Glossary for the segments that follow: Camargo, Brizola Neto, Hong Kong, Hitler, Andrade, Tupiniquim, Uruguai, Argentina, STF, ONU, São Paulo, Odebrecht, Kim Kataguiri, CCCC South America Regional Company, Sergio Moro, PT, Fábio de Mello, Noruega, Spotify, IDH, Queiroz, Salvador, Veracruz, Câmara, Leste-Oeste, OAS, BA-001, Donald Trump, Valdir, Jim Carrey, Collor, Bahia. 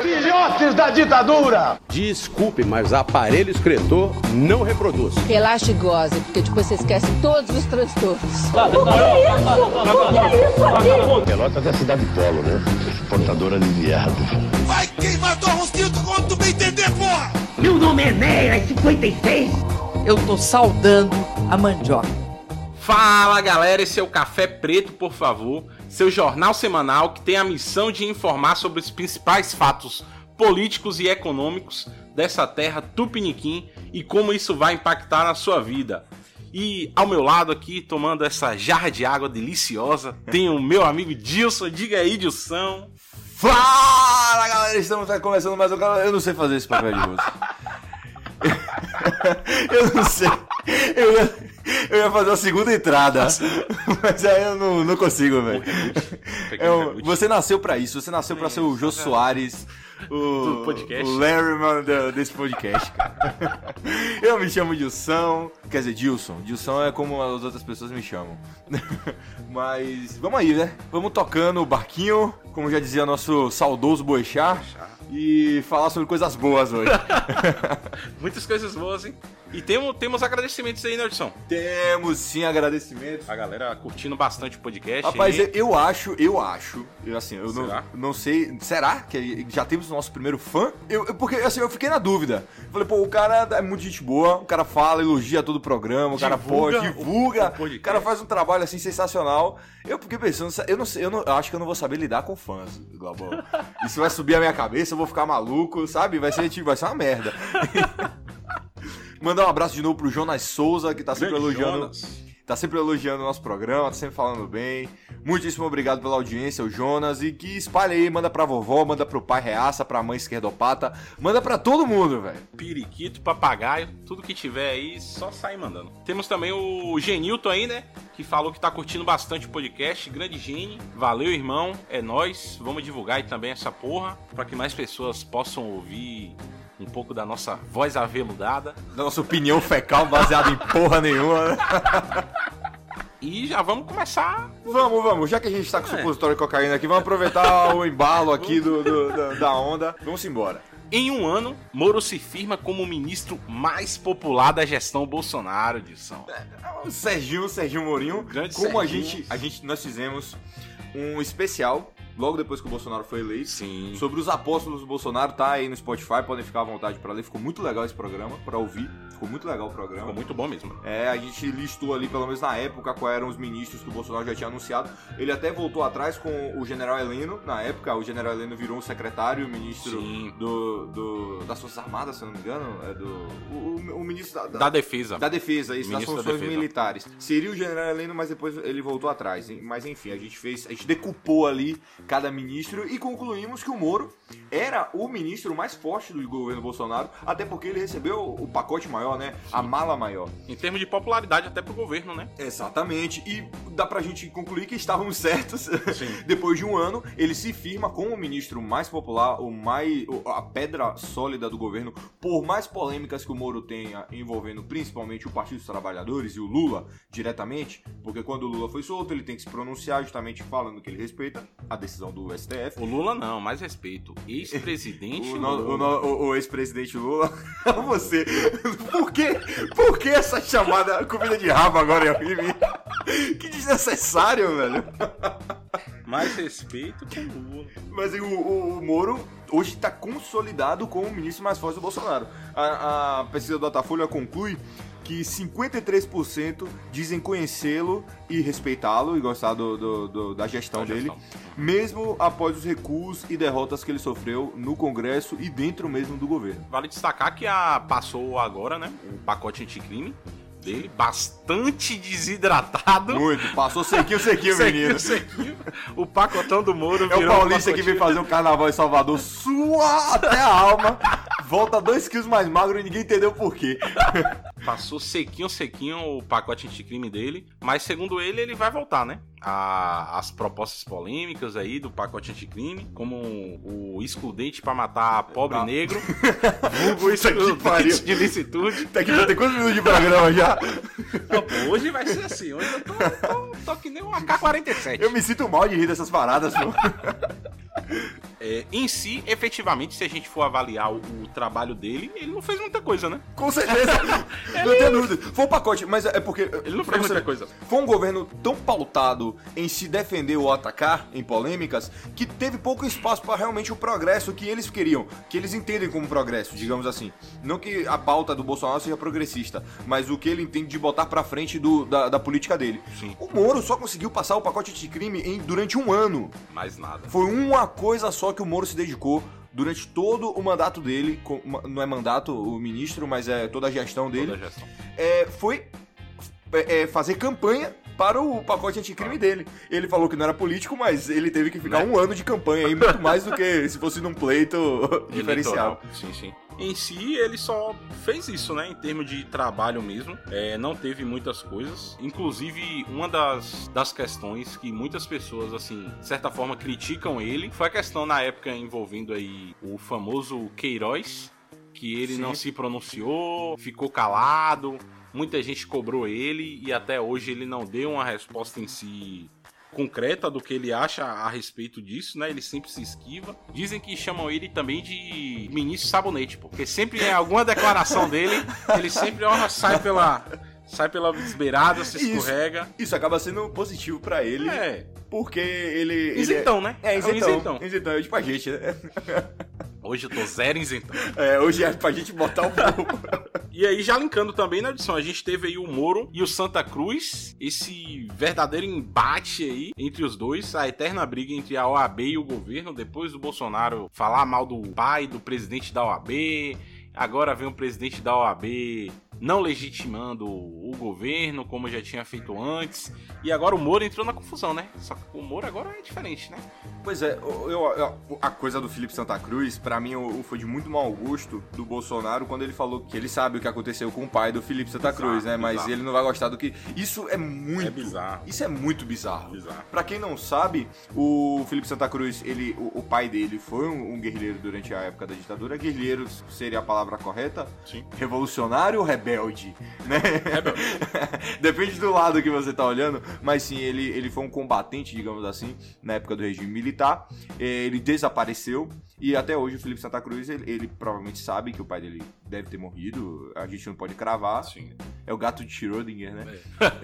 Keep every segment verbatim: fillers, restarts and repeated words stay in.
Filhotes da ditadura! Desculpe, mas aparelho excretor não reproduz. Relaxa e goze, porque depois você esquece todos os transtornos. O que é isso? O que é isso aqui? Pelotas é a cidade polo, né? Portadora de viado. Vai queimar tua mosquito quando tu bem entender, porra! Meu nome é Neira, cinquenta e seis. Eu tô saudando a mandioca. Fala, galera, esse é o Café Preto, por favor. Seu jornal semanal que tem a missão de informar sobre os principais fatos políticos e econômicos dessa terra tupiniquim e como isso vai impactar na sua vida. E ao meu lado aqui, tomando essa jarra de água deliciosa, tem o meu amigo Dilson. Diga aí, Dilson. Fala, galera, estamos começando mais um... Eu não sei fazer esse papel de música. Eu não sei. Eu ia, eu ia fazer a segunda entrada. Nossa. Mas aí eu não, não consigo, velho. É, você nasceu pra isso, você nasceu pra ser o Jô Soares, o, o Larryman desse podcast, cara. Eu me chamo Dilson, quer dizer, Dilson. Dilson é como as outras pessoas me chamam. Mas vamos aí, né? Vamos tocando o barquinho, como já dizia nosso saudoso Boixá. E falar sobre coisas boas hoje. Muitas coisas boas, hein? E temos, temos agradecimentos aí, né, Edson? Temos sim agradecimentos. A galera curtindo bastante o podcast. Rapaz, hein? eu acho, eu acho. Eu, assim, eu será? Não, não sei. Será que já temos o nosso primeiro fã? Eu, porque assim, eu fiquei na dúvida. Falei, pô, o cara é muito gente boa, o cara fala, elogia todo o programa, o divulga, cara pode, divulga. O, o, o cara faz um trabalho assim sensacional. Eu fiquei pensando, eu não sei, eu, não, eu acho que eu não vou saber lidar com fãs, Globão. Isso vai subir a minha cabeça, eu vou ficar maluco, sabe? Vai ser, tipo, vai ser uma merda. Mandar um abraço de novo pro Jonas Souza, que tá sempre Grande elogiando. Jonas. Tá sempre elogiando o nosso programa, tá sempre falando bem. Muitíssimo obrigado pela audiência, o Jonas. E que espalha aí, manda pra vovó, manda pro pai reaça, pra mãe esquerdopata. Manda pra todo mundo, velho. Periquito, papagaio, tudo que tiver aí, só sai mandando. Temos também o Genilton aí, né? Que falou que tá curtindo bastante o podcast. Grande Gene. Valeu, irmão. É nóis. Vamos divulgar aí também essa porra, pra que mais pessoas possam ouvir um pouco da nossa voz aveludada, da nossa opinião fecal baseada em porra nenhuma. E já vamos começar. Vamos, vamos. Já que a gente tá com o supositório de cocaína aqui, vamos aproveitar o embalo aqui do, do, do, da onda. Vamos embora. Em um ano, Moro se firma como o ministro mais popular da gestão Bolsonaro, Dilson. É, o Serginho, Serginho Mourinho. Grande como Serginho. a gente, a gente, nós fizemos um especial logo depois que o Bolsonaro foi eleito. Sim. Sobre os apóstolos do Bolsonaro, tá aí no Spotify, podem ficar à vontade pra ler. Ficou muito legal esse programa, pra ouvir. Ficou muito legal o programa. Ficou muito bom mesmo. É, a gente listou ali, pelo menos na época, quais eram os ministros que o Bolsonaro já tinha anunciado. Ele até voltou atrás com o General Heleno. Na época, o General Heleno virou um secretário, ministro do, do, das Forças Armadas, se eu não me engano. É do, o, o, o ministro da, da, da defesa. Da defesa, isso, das funções da defesa. Militares. Seria o General Heleno, mas depois ele voltou atrás. Mas enfim, a gente fez, a gente decupou ali cada ministro e concluímos que o Moro era o ministro mais forte do governo Bolsonaro, até porque ele recebeu o pacote maior, né? Sim. A mala maior. Em termos de popularidade até pro governo, né? Exatamente. E dá pra gente concluir que estávamos certos. Sim. Depois de um ano, ele se firma como o ministro mais popular, o mais, a pedra sólida do governo, por mais polêmicas que o Moro tenha envolvendo principalmente o Partido dos Trabalhadores e o Lula diretamente, porque quando o Lula foi solto, ele tem que se pronunciar justamente falando que ele respeita a decisão do S T F. O Lula não, mais respeito. Ex-presidente o no, Lula. O, o, o ex-presidente Lula. Você. Por que? Por que essa chamada comida de rabo agora em mim? Que desnecessário, velho. Mais respeito que o Lula. Mas o, o, o Moro hoje está consolidado como o ministro mais forte do Bolsonaro. A, a pesquisa do Datafolha conclui que cinquenta e três por cento dizem conhecê-lo e respeitá-lo e gostar do, do, do, da gestão da dele, gestão. Mesmo após os recuos e derrotas que ele sofreu no Congresso e dentro mesmo do governo. Vale destacar que a, passou agora, né, o pacote anticrime dele, bastante desidratado. Muito, passou sequinho, sequinho, menino. Sequinho, sequinho. O pacotão do Moro virou. É o paulista que vem fazer um carnaval em Salvador, sua até a alma, volta dois quilos mais magro e ninguém entendeu por quê. Passou sequinho, sequinho o pacote anticrime dele, mas segundo ele, ele vai voltar, né? A, as propostas polêmicas aí do pacote anticrime, como o excludente pra matar pobre tá. negro, o excludente de licitude. Tá aqui, já tem quantos minutos de programa já? Não, pô, hoje vai ser assim, hoje eu tô, tô, tô que nem um A K quarenta e sete. Eu me sinto mal de rir dessas paradas, pô. É, em si, efetivamente, se a gente for avaliar o, o trabalho dele, ele não fez muita coisa, né? Com certeza. ele... Não tenho dúvida. Foi um pacote, mas é porque... Ele não fez muita você... coisa. Foi um governo tão pautado em se defender ou atacar em polêmicas que teve pouco espaço para realmente o progresso que eles queriam, que eles entendem como progresso, digamos assim. Não que a pauta do Bolsonaro seja progressista, mas o que ele entende de botar pra frente do, da, da política dele. Sim. O Moro só conseguiu passar o pacote de crime em, durante um ano. Mais nada. Foi uma coisa só que o Moro se dedicou durante todo o mandato dele, não é mandato o ministro, mas é toda a gestão dele, toda a gestão. É, foi é, fazer campanha para o pacote anticrime dele. Ele falou que não era político, mas ele teve que ficar um ano de campanha, aí, muito mais do que se fosse num pleito diferencial. Sim, sim. Em si, ele só fez isso, né? Em termos de trabalho mesmo, é, não teve muitas coisas. Inclusive, uma das, das questões que muitas pessoas, assim, de certa forma, criticam ele, foi a questão na época envolvendo aí o famoso Queiroz, que ele Sim. não se pronunciou, ficou calado. Muita gente cobrou ele e até hoje ele não deu uma resposta em si concreta do que ele acha a respeito disso, né? Ele sempre se esquiva. Dizem que chamam ele também de ministro sabonete, pô, porque sempre em alguma declaração dele, ele sempre ó, sai pela... sai pela beirada, se escorrega. Isso, isso acaba sendo positivo pra ele. É. Porque ele... Isentão, ele é... né? É, isentão. É um isentão. Isentão, é de pra gente, né? Hoje eu tô zero isentão. É, hoje é pra gente botar o povo. E aí, já linkando também na edição, a gente teve aí o Moro e o Santa Cruz. Esse verdadeiro embate aí entre os dois. A eterna briga entre a O A B e o governo. Depois do Bolsonaro falar mal do pai, do presidente da O A B. Agora vem o presidente da O A B... não legitimando o governo, como já tinha feito antes. E agora o Moro entrou na confusão, né? Só que o Moro agora é diferente, né? Pois é, eu, eu, a coisa do Felipe Santa Cruz, pra mim, eu, foi de muito mau gosto do Bolsonaro quando ele falou que ele sabe o que aconteceu com o pai do Felipe Santa bizarro, Cruz, né? Mas bizarro. Ele não vai gostar do que... Isso é muito... É bizarro. Isso é muito bizarro. bizarro. Pra quem não sabe, o Felipe Santa Cruz, ele, o, o pai dele foi um, um guerrilheiro durante a época da ditadura. Guerrilheiro seria a palavra correta? Sim. Revolucionário, rebelde. Rebelde, né? Rebelde. Depende do lado que você tá olhando, mas sim, ele, ele foi um combatente, digamos assim, na época do regime militar. Ele desapareceu e até hoje o Felipe Santa Cruz, ele, ele provavelmente sabe que o pai dele deve ter morrido, a gente não pode cravar. Sim. É o gato de Schrödinger, né?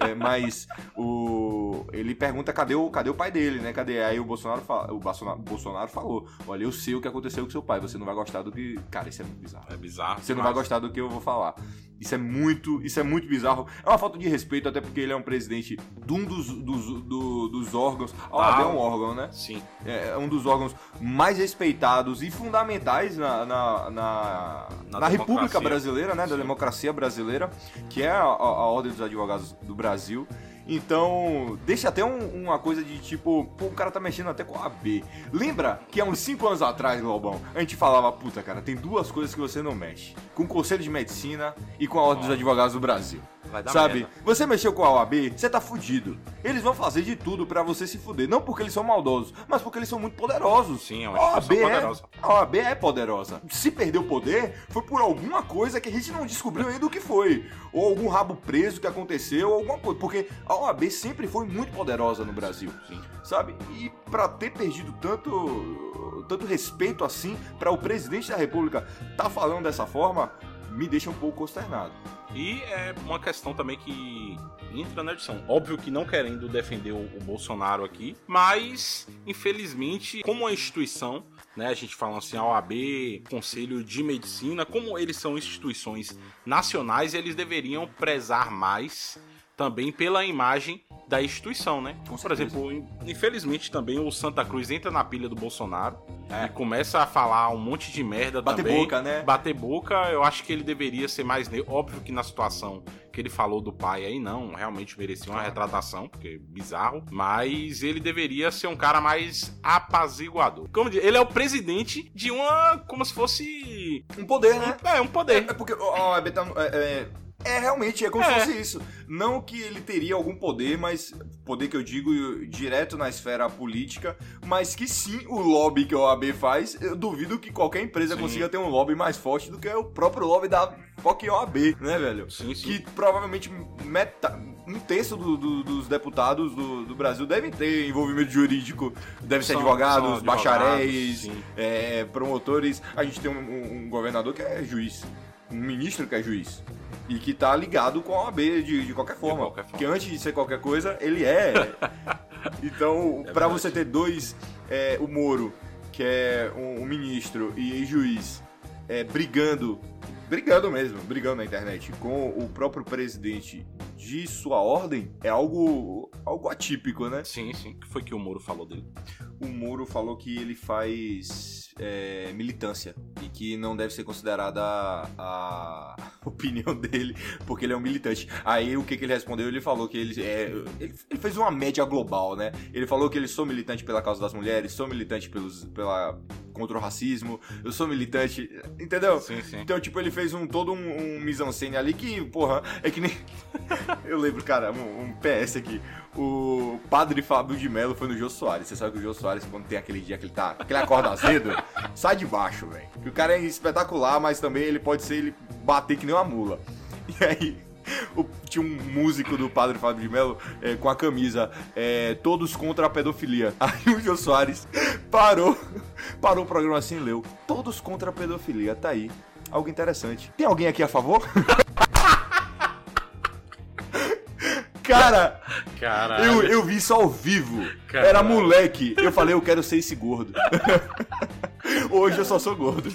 É. É, mas o, ele pergunta cadê o, cadê o pai dele, né? Cadê? Aí o Bolsonaro, fala, o Bolsonaro, Bolsonaro falou, olha, eu sei o que aconteceu com seu pai, você não vai gostar do que... Cara, isso é muito bizarro. É bizarro. Você não vai gostar do que eu vou falar. Isso é muito, isso é muito bizarro. É uma falta de respeito, até porque ele é um presidente de um dos, dos, do, dos órgãos. A O A B é um órgão, né? Sim. É um dos órgãos mais respeitados e fundamentais na, na, na, na, na República Brasileira, né? Sim. Da democracia brasileira, que é a, a Ordem dos Advogados do Brasil. Então, deixa até um, uma coisa de tipo, pô, o cara tá mexendo até com a O A B. Lembra que há uns cinco anos atrás, Lobão, a gente falava, puta, cara, tem duas coisas que você não mexe. Com o Conselho de Medicina e com a Ordem dos Advogados do Brasil. Vai dar Sabe? Merda. Você mexeu com a O A B, você tá fudido. Eles vão fazer de tudo pra você se fuder. Não porque eles são maldosos, mas porque eles são muito poderosos. Sim, é uma O A B é, poderosa. A O A B é poderosa. Se perdeu o poder, foi por alguma coisa que a gente não descobriu ainda o que foi. Ou algum rabo preso que aconteceu, ou alguma coisa. Porque... a O A B sempre foi muito poderosa no Brasil, Sim. sabe? E pra ter perdido tanto, tanto respeito assim, pra o presidente da República tá falando dessa forma, me deixa um pouco consternado. E é uma questão também que entra na edição. Óbvio que não querendo defender o, o Bolsonaro aqui, mas, infelizmente, como a instituição, né, a gente fala assim, a O A B, Conselho de Medicina, como eles são instituições nacionais, eles deveriam prezar mais... também pela imagem da instituição, né? Com Por exemplo, infelizmente também o Santa Cruz entra na pilha do Bolsonaro é. e começa a falar um monte de merda Bater também. Bater boca, né? Bater boca, eu acho que ele deveria ser mais... Ne... Óbvio que na situação que ele falou do pai aí, não, realmente merecia uma retratação, porque é bizarro, mas ele deveria ser um cara mais apaziguador. Como diz, ele é o presidente de uma... como se fosse... Um poder, né? É, um poder. É, é porque a O A B tá... É, é... É, realmente, é como é. se fosse isso. Não que ele teria algum poder, mas poder que eu digo direto na esfera política, mas que sim, o lobby que a O A B faz, eu duvido que qualquer empresa sim. consiga ter um lobby mais forte do que o próprio lobby da F O C O A B, né, velho? Sim, sim. Que provavelmente metade... Um terço do, do, dos deputados do, do Brasil devem ter envolvimento jurídico, devem ser são, advogados, são advogados, bacharéis, é, promotores. A gente tem um, um governador que é juiz, um ministro que é juiz e que tá ligado com a O A B de, de qualquer forma, de qualquer forma. Que antes de ser qualquer coisa, ele é. Então, é pra você ter dois, é, o Moro, que é um, um ministro e juiz, é, brigando, brigando mesmo, brigando na internet com o próprio presidente de sua ordem, é algo, algo atípico, né? Sim, sim. O que foi que o Moro falou dele? O Moro falou que ele faz é, militância e que não deve ser considerada a, a opinião dele porque ele é um militante. Aí o que, que ele respondeu? Ele falou que ele, é, ele, ele fez uma média global, né? Ele falou que ele sou militante pela causa das mulheres, sou militante pelos, pela, contra o racismo, eu sou militante, entendeu? Sim, sim. Então, tipo, ele fez um, todo um, um mise-en-scène ali que, porra, é que nem... Eu lembro, cara, um, um P S aqui. O padre Fábio de Mello foi no Jô Soares. Você sabe que o Jô Soares, quando tem aquele dia que ele tá, que ele acorda cedo, sai de baixo, velho. O cara é espetacular, mas também ele pode ser, ele bater que nem uma mula. E aí, o, tinha um músico do padre Fábio de Mello é, com a camisa é, todos contra a pedofilia. Aí o Jô Soares parou, parou o programa assim e leu: todos contra a pedofilia, tá aí. Algo interessante. Tem alguém aqui a favor? Cara, Caralho. eu, eu vi isso ao vivo. Caralho. Era moleque. Eu falei, eu quero ser esse gordo. Hoje eu só sou gordo.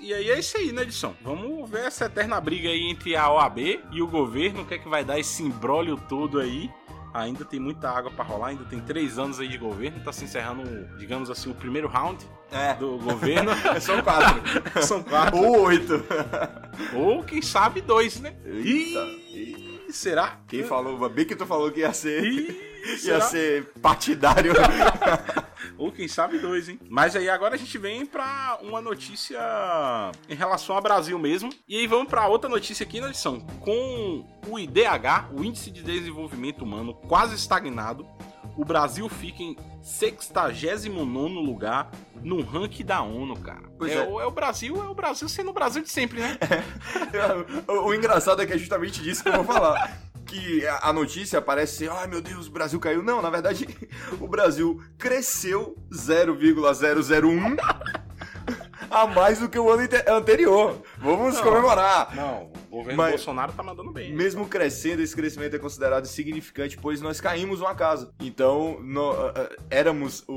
E aí é isso aí, né, Dilson? Vamos ver essa eterna briga aí entre a O A B e o governo. O que é que vai dar esse imbróglio todo aí? Ainda tem muita água pra rolar, ainda tem três anos aí de governo, tá se encerrando, digamos assim, o primeiro round é. do governo. São quatro. São quatro. Ou oito. Ou, quem sabe, dois, né? Eita, eita. Será? Quem falou, bem que tu falou que ia ser, Ih, ia ser partidário. Ou quem sabe dois, hein? Mas aí agora a gente vem pra uma notícia em relação ao Brasil mesmo. E aí vamos pra outra notícia aqui na edição. Com o I D H, o Índice de Desenvolvimento Humano, quase estagnado, o Brasil fica em sexagésimo nono lugar no ranking da ONU, cara. Pois é, é. O, é o Brasil, é o Brasil sendo o Brasil de sempre, né? É. O, o engraçado é que é justamente disso que eu vou falar. Que a notícia parece ser, ai meu Deus, o Brasil caiu. Não, na verdade, o Brasil cresceu zero vírgula zero zero um a mais do que o ano anterior. Vamos não, comemorar. Não, o governo Mas, Bolsonaro tá mandando bem. Mesmo então. crescendo, esse crescimento é considerado insignificante, pois nós caímos uma casa. Então, no, uh, uh, éramos o...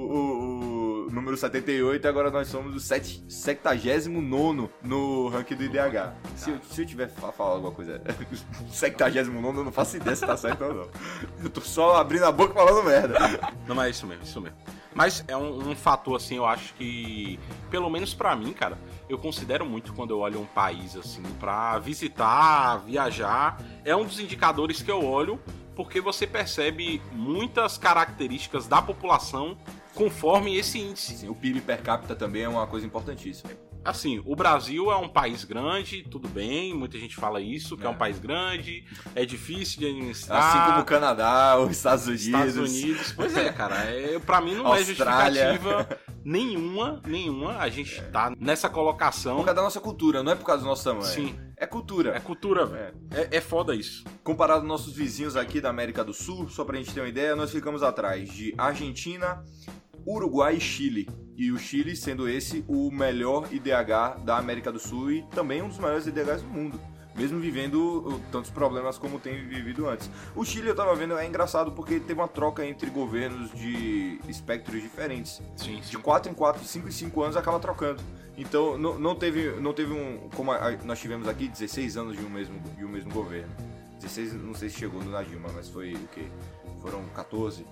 o, o número setenta e oito, agora nós somos o septuagésimo nono no ranking do I D H. Se eu, se eu tiver fa- falar alguma coisa, septuagésimo nono eu não faço ideia se tá certo ou não. Eu tô só abrindo a boca e falando merda. Não, mas é isso mesmo, isso mesmo. Mas é um, um fator, assim, eu acho que, pelo menos pra mim, cara, eu considero muito quando eu olho um país, assim, pra visitar, viajar. É um dos indicadores que eu olho, porque você percebe muitas características da população conforme esse índice. Sim, o P I B per capita também é uma coisa importantíssima. Assim, o Brasil é um país grande, tudo bem, muita gente fala isso, que é, é um país grande, é difícil de administrar. Assim como o Canadá, os Estados Unidos. Estados Unidos, pois é, cara, é, pra mim não Austrália. é justificativa nenhuma, nenhuma, a gente é. tá nessa colocação. Por causa da nossa cultura, não é por causa do nosso tamanho. Sim. É cultura. É cultura, velho. É, é foda isso. Comparado aos nossos vizinhos aqui da América do Sul, só pra gente ter uma ideia, nós ficamos atrás de Argentina, Uruguai e Chile. E o Chile sendo esse o melhor I D H da América do Sul e também um dos maiores I D Hs do mundo, mesmo vivendo tantos problemas como tem vivido antes. O Chile, eu tava vendo, é engraçado porque teve uma troca entre governos de espectros diferentes. Sim, sim. De quatro em quatro, cinco em cinco anos acaba trocando. Então não, não, teve, não teve um... Como a, nós tivemos aqui dezesseis anos de um mesmo, de um mesmo governo. dezesseis, não sei se chegou na Dilma, mas foi o quê? Foram quatorze...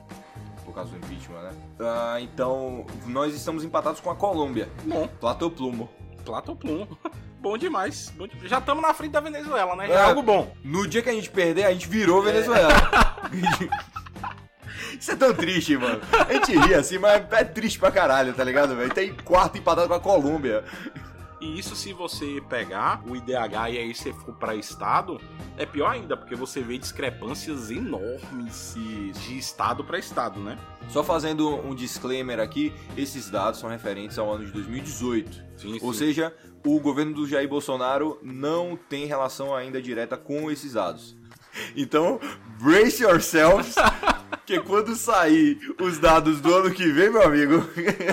por causa do impeachment, né? Ah, então, nós estamos empatados com a Colômbia. Bom. Plato plumo. Plato plumo. Bom demais. Bom de... Já estamos na frente da Venezuela, né? É, é algo bom. No dia que a gente perder, a gente virou Venezuela. É. Isso é tão triste, mano. A gente ri assim, mas é triste pra caralho, tá ligado, velho? Tem quarto empatado com a Colômbia. E isso, se você pegar o I D H e aí você for para estado, é pior ainda, porque você vê discrepâncias enormes de estado para estado, né? Só fazendo um disclaimer aqui, esses dados são referentes ao ano de dois mil e dezoito. Sim, Ou sim. seja, o governo do Jair Bolsonaro não tem relação ainda direta com esses dados. Então, brace yourselves, que quando sair os dados do ano que vem, meu amigo...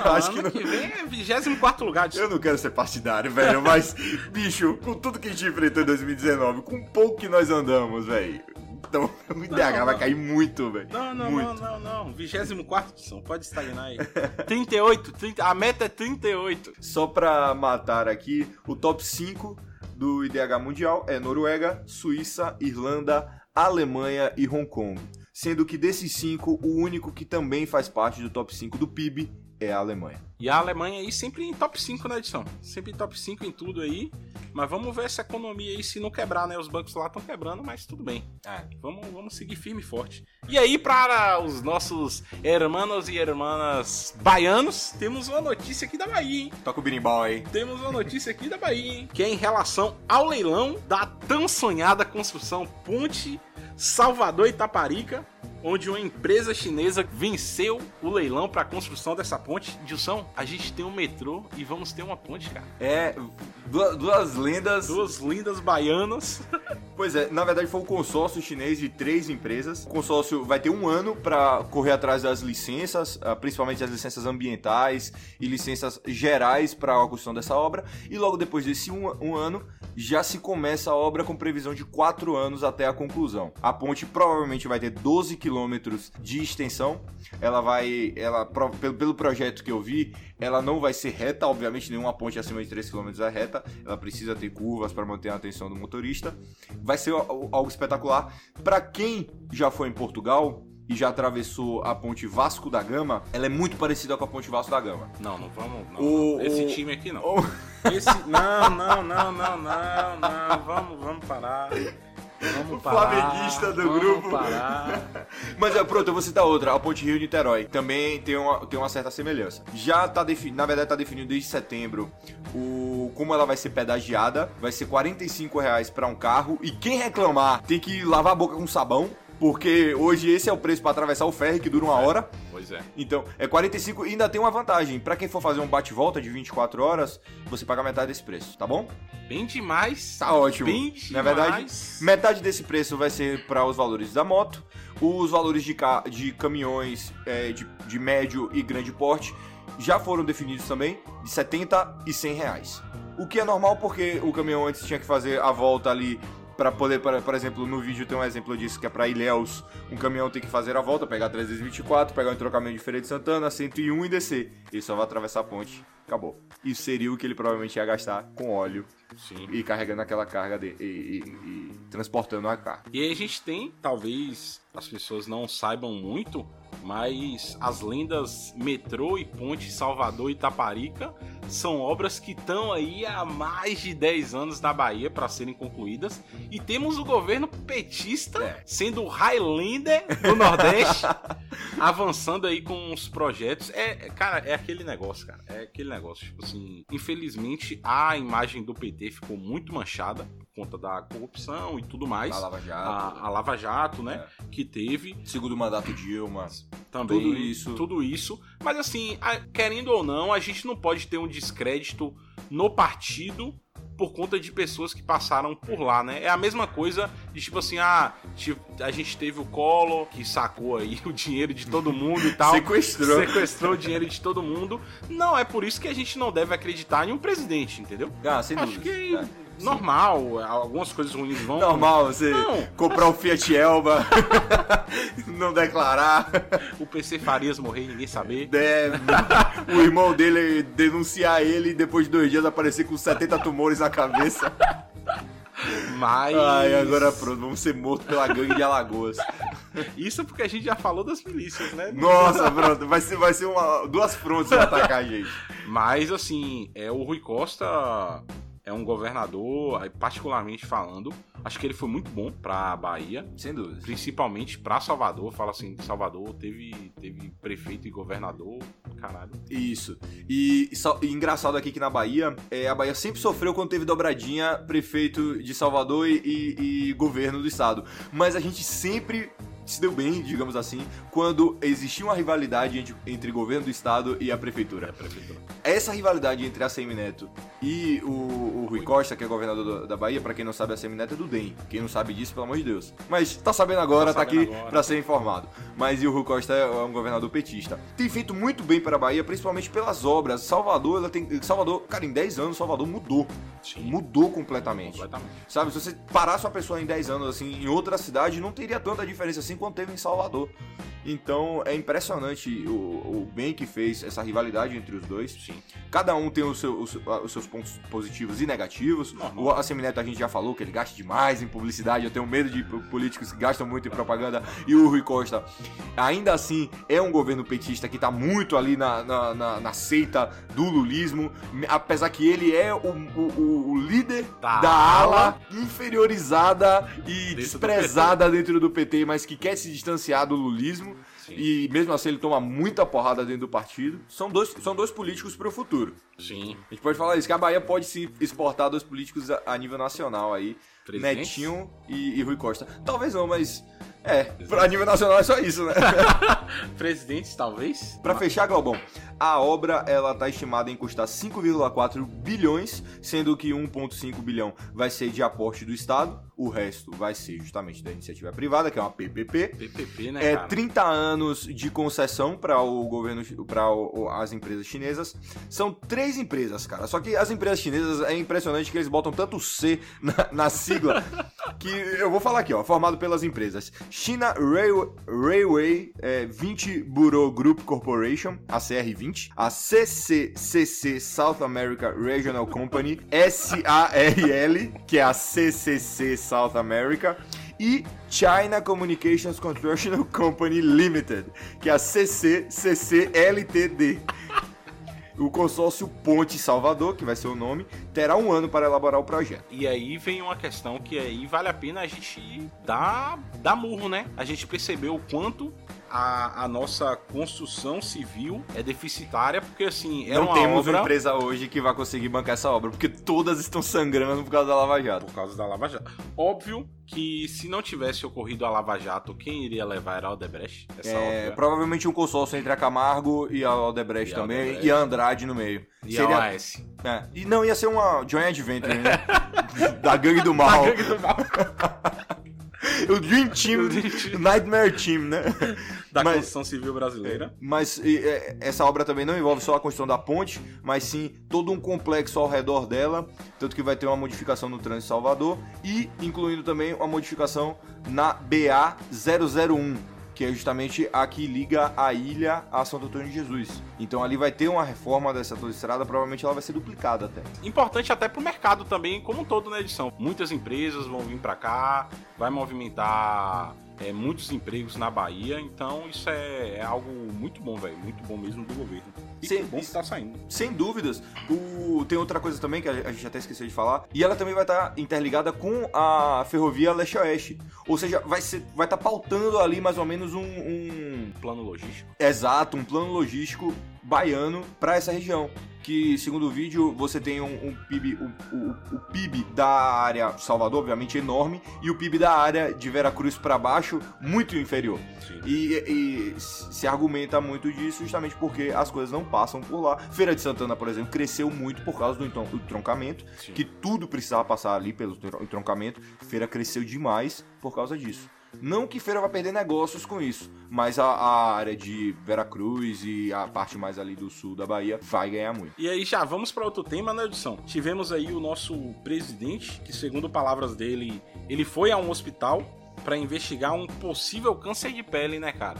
Não, acho ano que, não... que vem é vigésimo quarto lugar disso. Eu não quero ser partidário, velho, mas, bicho, com tudo que a gente enfrentou em dois mil e dezenove, com pouco que nós andamos, velho... Então, o I D H vai cair muito, velho. Não, não, muito. não, não, não. vigésimo quarto, Dilson, pode estagnar aí. trinta e oito, trinta, a meta é trinta e oito. Só pra matar aqui, o top cinco do I D H mundial é Noruega, Suíça, Irlanda, Alemanha e Hong Kong. Sendo que desses cinco, o único que também faz parte do top cinco do P I B é a Alemanha. E a Alemanha aí sempre em top cinco na edição. Sempre em top cinco em tudo aí. Mas vamos ver essa economia aí se não quebrar, né? Os bancos lá estão quebrando, mas tudo bem. Ah, vamos, vamos seguir firme e forte. E aí, para os nossos hermanos e hermanas baianos, temos uma notícia aqui da Bahia, hein? Toca o birimbau aí. Temos uma notícia aqui da Bahia, hein? Que é em relação ao leilão da tão sonhada construção Ponte Salvador Itaparica, onde uma empresa chinesa venceu o leilão para a construção dessa ponte. Dilson, a gente tem um metrô e vamos ter uma ponte, cara. É, duas, duas lendas... Duas lendas baianas. Pois é, na verdade foi um consórcio chinês de três empresas. O consórcio vai ter um ano para correr atrás das licenças, principalmente as licenças ambientais e licenças gerais para a construção dessa obra. E logo depois desse um, um ano, já se começa a obra com previsão de quatro anos até a conclusão. A ponte provavelmente vai ter doze quilômetros de extensão. Ela vai, ela pelo, pelo projeto que eu vi, ela não vai ser reta, obviamente nenhuma ponte acima de três quilômetros é reta, ela precisa ter curvas para manter a atenção do motorista. Vai ser algo espetacular. Para quem já foi em Portugal e já atravessou a ponte Vasco da Gama, ela é muito parecida com a ponte Vasco da Gama. Não, não vamos, não, o, não. Esse o, time aqui não. O... Esse, não, não, não, não, não, não, vamos, vamos parar. Vamos o parar, flamenguista do vamos grupo. Parar. Mas pronto, eu vou citar outra, a Ponte Rio-Niterói. Também tem uma, tem uma certa semelhança. Já tá definido, na verdade tá definido desde setembro, o, como ela vai ser pedagiada. Vai ser quarenta e cinco reais pra um carro. E quem reclamar tem que lavar a boca com sabão, porque hoje esse é o preço para atravessar o ferry, que dura uma é, hora. Pois é. Então, é quarenta e cinco e ainda tem uma vantagem. Para quem for fazer um bate-volta de vinte e quatro horas, você paga metade desse preço, tá bom? Bem demais. Tá ótimo. Bem demais. Na verdade, metade desse preço vai ser para os valores da moto. Os valores de, ca... de caminhões é, de, de médio e grande porte já foram definidos também, de setenta e cem reais. O que é normal, porque o caminhão antes tinha que fazer a volta ali... Para poder, pra, por exemplo, no vídeo tem um exemplo disso, que é para Ilhéus, um caminhão tem que fazer a volta, pegar trezentos e vinte e quatro, pegar um entroncamento de Feira de Santana, cento e um e descer. Ele só vai atravessar a ponte, acabou. Isso seria o que ele provavelmente ia gastar com óleo. Sim. E carregando aquela carga de, e, e, e transportando a carga. E aí a gente tem, talvez as pessoas não saibam muito, mas as lendas metrô e ponte Salvador e Itaparica são obras que estão aí há mais de dez anos na Bahia para serem concluídas. E temos o governo petista é. sendo o Highlander do Nordeste, avançando aí com os projetos. É, cara, é aquele negócio, cara. É aquele negócio. Tipo assim, infelizmente a imagem do P T ficou muito manchada por conta da corrupção e tudo mais. A Lava Jato. A, a Lava Jato, né? É. Que teve. Segundo mandato Dilma. Também. Tudo isso. Tudo isso. Mas assim, querendo ou não, a gente não pode ter um descrédito no partido por conta de pessoas que passaram por lá, né? É a mesma coisa de tipo assim, ah, a gente teve o Collor, que sacou aí o dinheiro de todo mundo e tal. Sequestrou. Sequestrou o dinheiro de todo mundo. Não, é por isso que a gente não deve acreditar em um presidente, entendeu? Ah, sem dúvida. Acho que... É. Normal, sim. Algumas coisas ruins vão... Normal, você não, comprar mas... um Fiat Elba, não declarar... O P C Farias morrer e ninguém saber. É, o irmão dele denunciar ele e depois de dois dias aparecer com setenta tumores na cabeça. Mas... Ai, agora pronto, vamos ser mortos pela gangue de Alagoas. Isso porque a gente já falou das milícias, né? Nossa, pronto, vai ser, vai ser uma, duas frontes pra atacar a gente. Mas, assim, é, o Rui Costa... É um governador, particularmente falando, Acho que ele foi muito bom pra Bahia, sem dúvida, principalmente pra Salvador. Fala assim, Salvador teve, teve prefeito e governador, caralho. Isso. E, e, e engraçado aqui que na Bahia, é, a Bahia sempre sofreu quando teve dobradinha prefeito de Salvador e, e, e governo do estado. Mas a gente sempre se deu bem, digamos assim, quando existia uma rivalidade entre, entre o governo do estado e a prefeitura. A prefeitura. Essa rivalidade entre a ACM Neto e o, o Rui Costa, que é governador do, da Bahia, pra quem não sabe, a ACM Neto é do D E M. Quem não sabe disso, pelo amor de Deus. Mas tá sabendo agora, tá, tá sabendo aqui agora pra ser informado. Mas e o Rui Costa é um governador petista. Tem feito muito bem para a Bahia, principalmente pelas obras. Salvador, ela tem... Salvador, cara, em dez anos, Salvador mudou. Sim. Mudou completamente. completamente. Sabe, se você parasse uma pessoa em dez anos, assim, em outra cidade, não teria tanta diferença assim quanto teve em Salvador. Então é impressionante o, o bem que fez essa rivalidade entre os dois. Sim. Cada um tem o seu, o seu, os seus pontos positivos e negativos. Normal. O A C M Neto, a gente já falou que ele gasta demais em publicidade. Eu tenho medo de políticos que gastam muito em propaganda. E o Rui Costa, ainda assim, é um governo petista que está muito ali na, na, na, na seita do lulismo. Apesar que ele é o, o, o líder da, da ala inferiorizada e dentro desprezada do dentro do P T, mas que quer se distanciar do lulismo. Sim. E mesmo assim ele toma muita porrada dentro do partido. São dois, são dois políticos pro futuro. Sim. A gente pode falar isso, que a Bahia pode sim exportar dois políticos a, a nível nacional aí. Presidente? Netinho e, e Rui Costa. Talvez não, mas... É, pra nível nacional é só isso, né? Presidentes, talvez. Pra fechar, Galbão, a obra ela tá estimada em custar cinco vírgula quatro bilhões, sendo que um vírgula cinco bilhão vai ser de aporte do Estado, o resto vai ser justamente da iniciativa privada, que é uma P P P. P P P, né, é, cara? trinta anos de concessão para o governo, para as empresas chinesas. São três empresas, cara. Só que as empresas chinesas, é impressionante que eles botam tanto C na, na sigla, que eu vou falar aqui, ó, formado pelas empresas China Rail, Railway é, vinte Bureau Group Corporation, a C R vinte, a C C C C South America Regional Company, S A R L, que é a C C C South America, e China Communications Construction Company Limited, que é a C C C C L T D. O consórcio Ponte Salvador, que vai ser o nome, terá um ano para elaborar o projeto. E aí vem uma questão que aí vale a pena a gente dar, dar murro, né? A gente percebeu o quanto a, a nossa construção civil é deficitária, porque assim... É não uma temos obra... uma empresa hoje que vai conseguir bancar essa obra, porque todas estão sangrando por causa da Lava Jato. Por causa da Lava Jato. Óbvio que se não tivesse ocorrido a Lava Jato, quem iria levar era a Odebrecht. Essa é, outra... Provavelmente um consórcio entre a Camargo e a Odebrecht e também, Odebrecht. E a Andrade no meio. E seria... a O A S. É. E não, ia ser uma joint adventure, né? Da gangue do mal. Da gangue do mal. O Dream Team, o Nightmare Team, né? Da mas, construção civil brasileira. Mas e, e, essa obra também não envolve só a construção da ponte, mas sim todo um complexo ao redor dela, tanto que vai ter uma modificação no trânsito Salvador e incluindo também uma modificação na B A zero zero um, que é justamente a que liga a ilha a Santo Antônio de Jesus. Então ali vai ter uma reforma dessa toda estrada, provavelmente ela vai ser duplicada até. Importante até pro mercado também, como um todo na edição. Muitas empresas vão vir para cá, vai movimentar é, muitos empregos na Bahia, então isso é, é algo muito bom, velho, muito bom mesmo do governo. E sem, que bom que tá saindo. Sem dúvidas. O, tem outra coisa também que a, a gente até esqueceu de falar, e ela também vai estar tá interligada com a ferrovia Leste-Oeste, ou seja, vai estar vai tá pautando ali mais ou menos um, um... plano logístico. Exato, um plano logístico baiano para essa região. Que, segundo o vídeo, você tem um, um P I B, um, um, o P I B da área Salvador, obviamente, enorme, e o P I B da área de Veracruz para baixo, muito inferior. E, e se argumenta muito disso justamente porque as coisas não passam por lá. Feira de Santana, por exemplo, cresceu muito por causa do, do troncamento, sim, que tudo precisava passar ali pelo troncamento. Feira cresceu demais por causa disso. Não que Feira vai perder negócios com isso, mas a, a área de Veracruz e a parte mais ali do sul da Bahia vai ganhar muito. E aí já vamos para outro tema na edição. Tivemos aí o nosso presidente, que segundo palavras dele, ele foi a um hospital para investigar um possível câncer de pele, né, cara?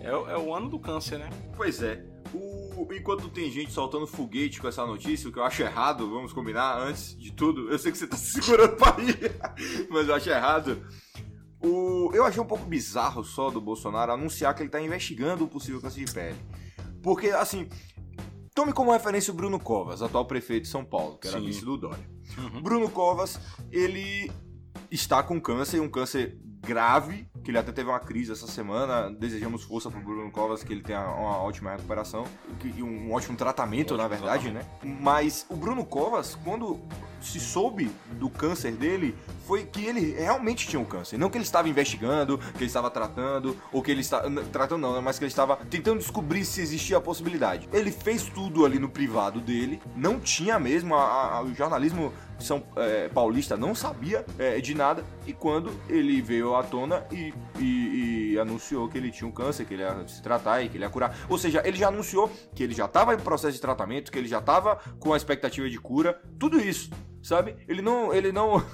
É, é o ano do câncer, né? Pois é. O, enquanto tem gente soltando foguete com essa notícia, o que eu acho errado, vamos combinar antes de tudo, eu sei que você tá se segurando para ir, mas eu acho errado... O... Eu achei um pouco bizarro só do Bolsonaro anunciar que ele tá investigando o possível câncer de pele. Porque, assim, tome como referência o Bruno Covas, atual prefeito de São Paulo, que era vice do Dória. Uhum. Bruno Covas, ele está com câncer, um câncer grave, que ele até teve uma crise essa semana. Desejamos força para o Bruno Covas, que ele tenha uma ótima recuperação e um ótimo tratamento, ótimo na verdade, tratamento. Né? Mas o Bruno Covas, quando se soube do câncer dele, foi que ele realmente tinha um câncer. Não que ele estava investigando, que ele estava tratando, ou que ele estava... Tratando não, mas que ele estava tentando descobrir se existia a possibilidade. Ele fez tudo ali no privado dele, não tinha mesmo, a, a, o jornalismo... São é, Paulista não sabia é, de nada, e quando ele veio à tona e, e, e anunciou que ele tinha um câncer, que ele ia se tratar e que ele ia curar, ou seja, ele já anunciou que ele já estava em processo de tratamento, que ele já estava com a expectativa de cura, tudo isso, sabe? Ele não, ele não,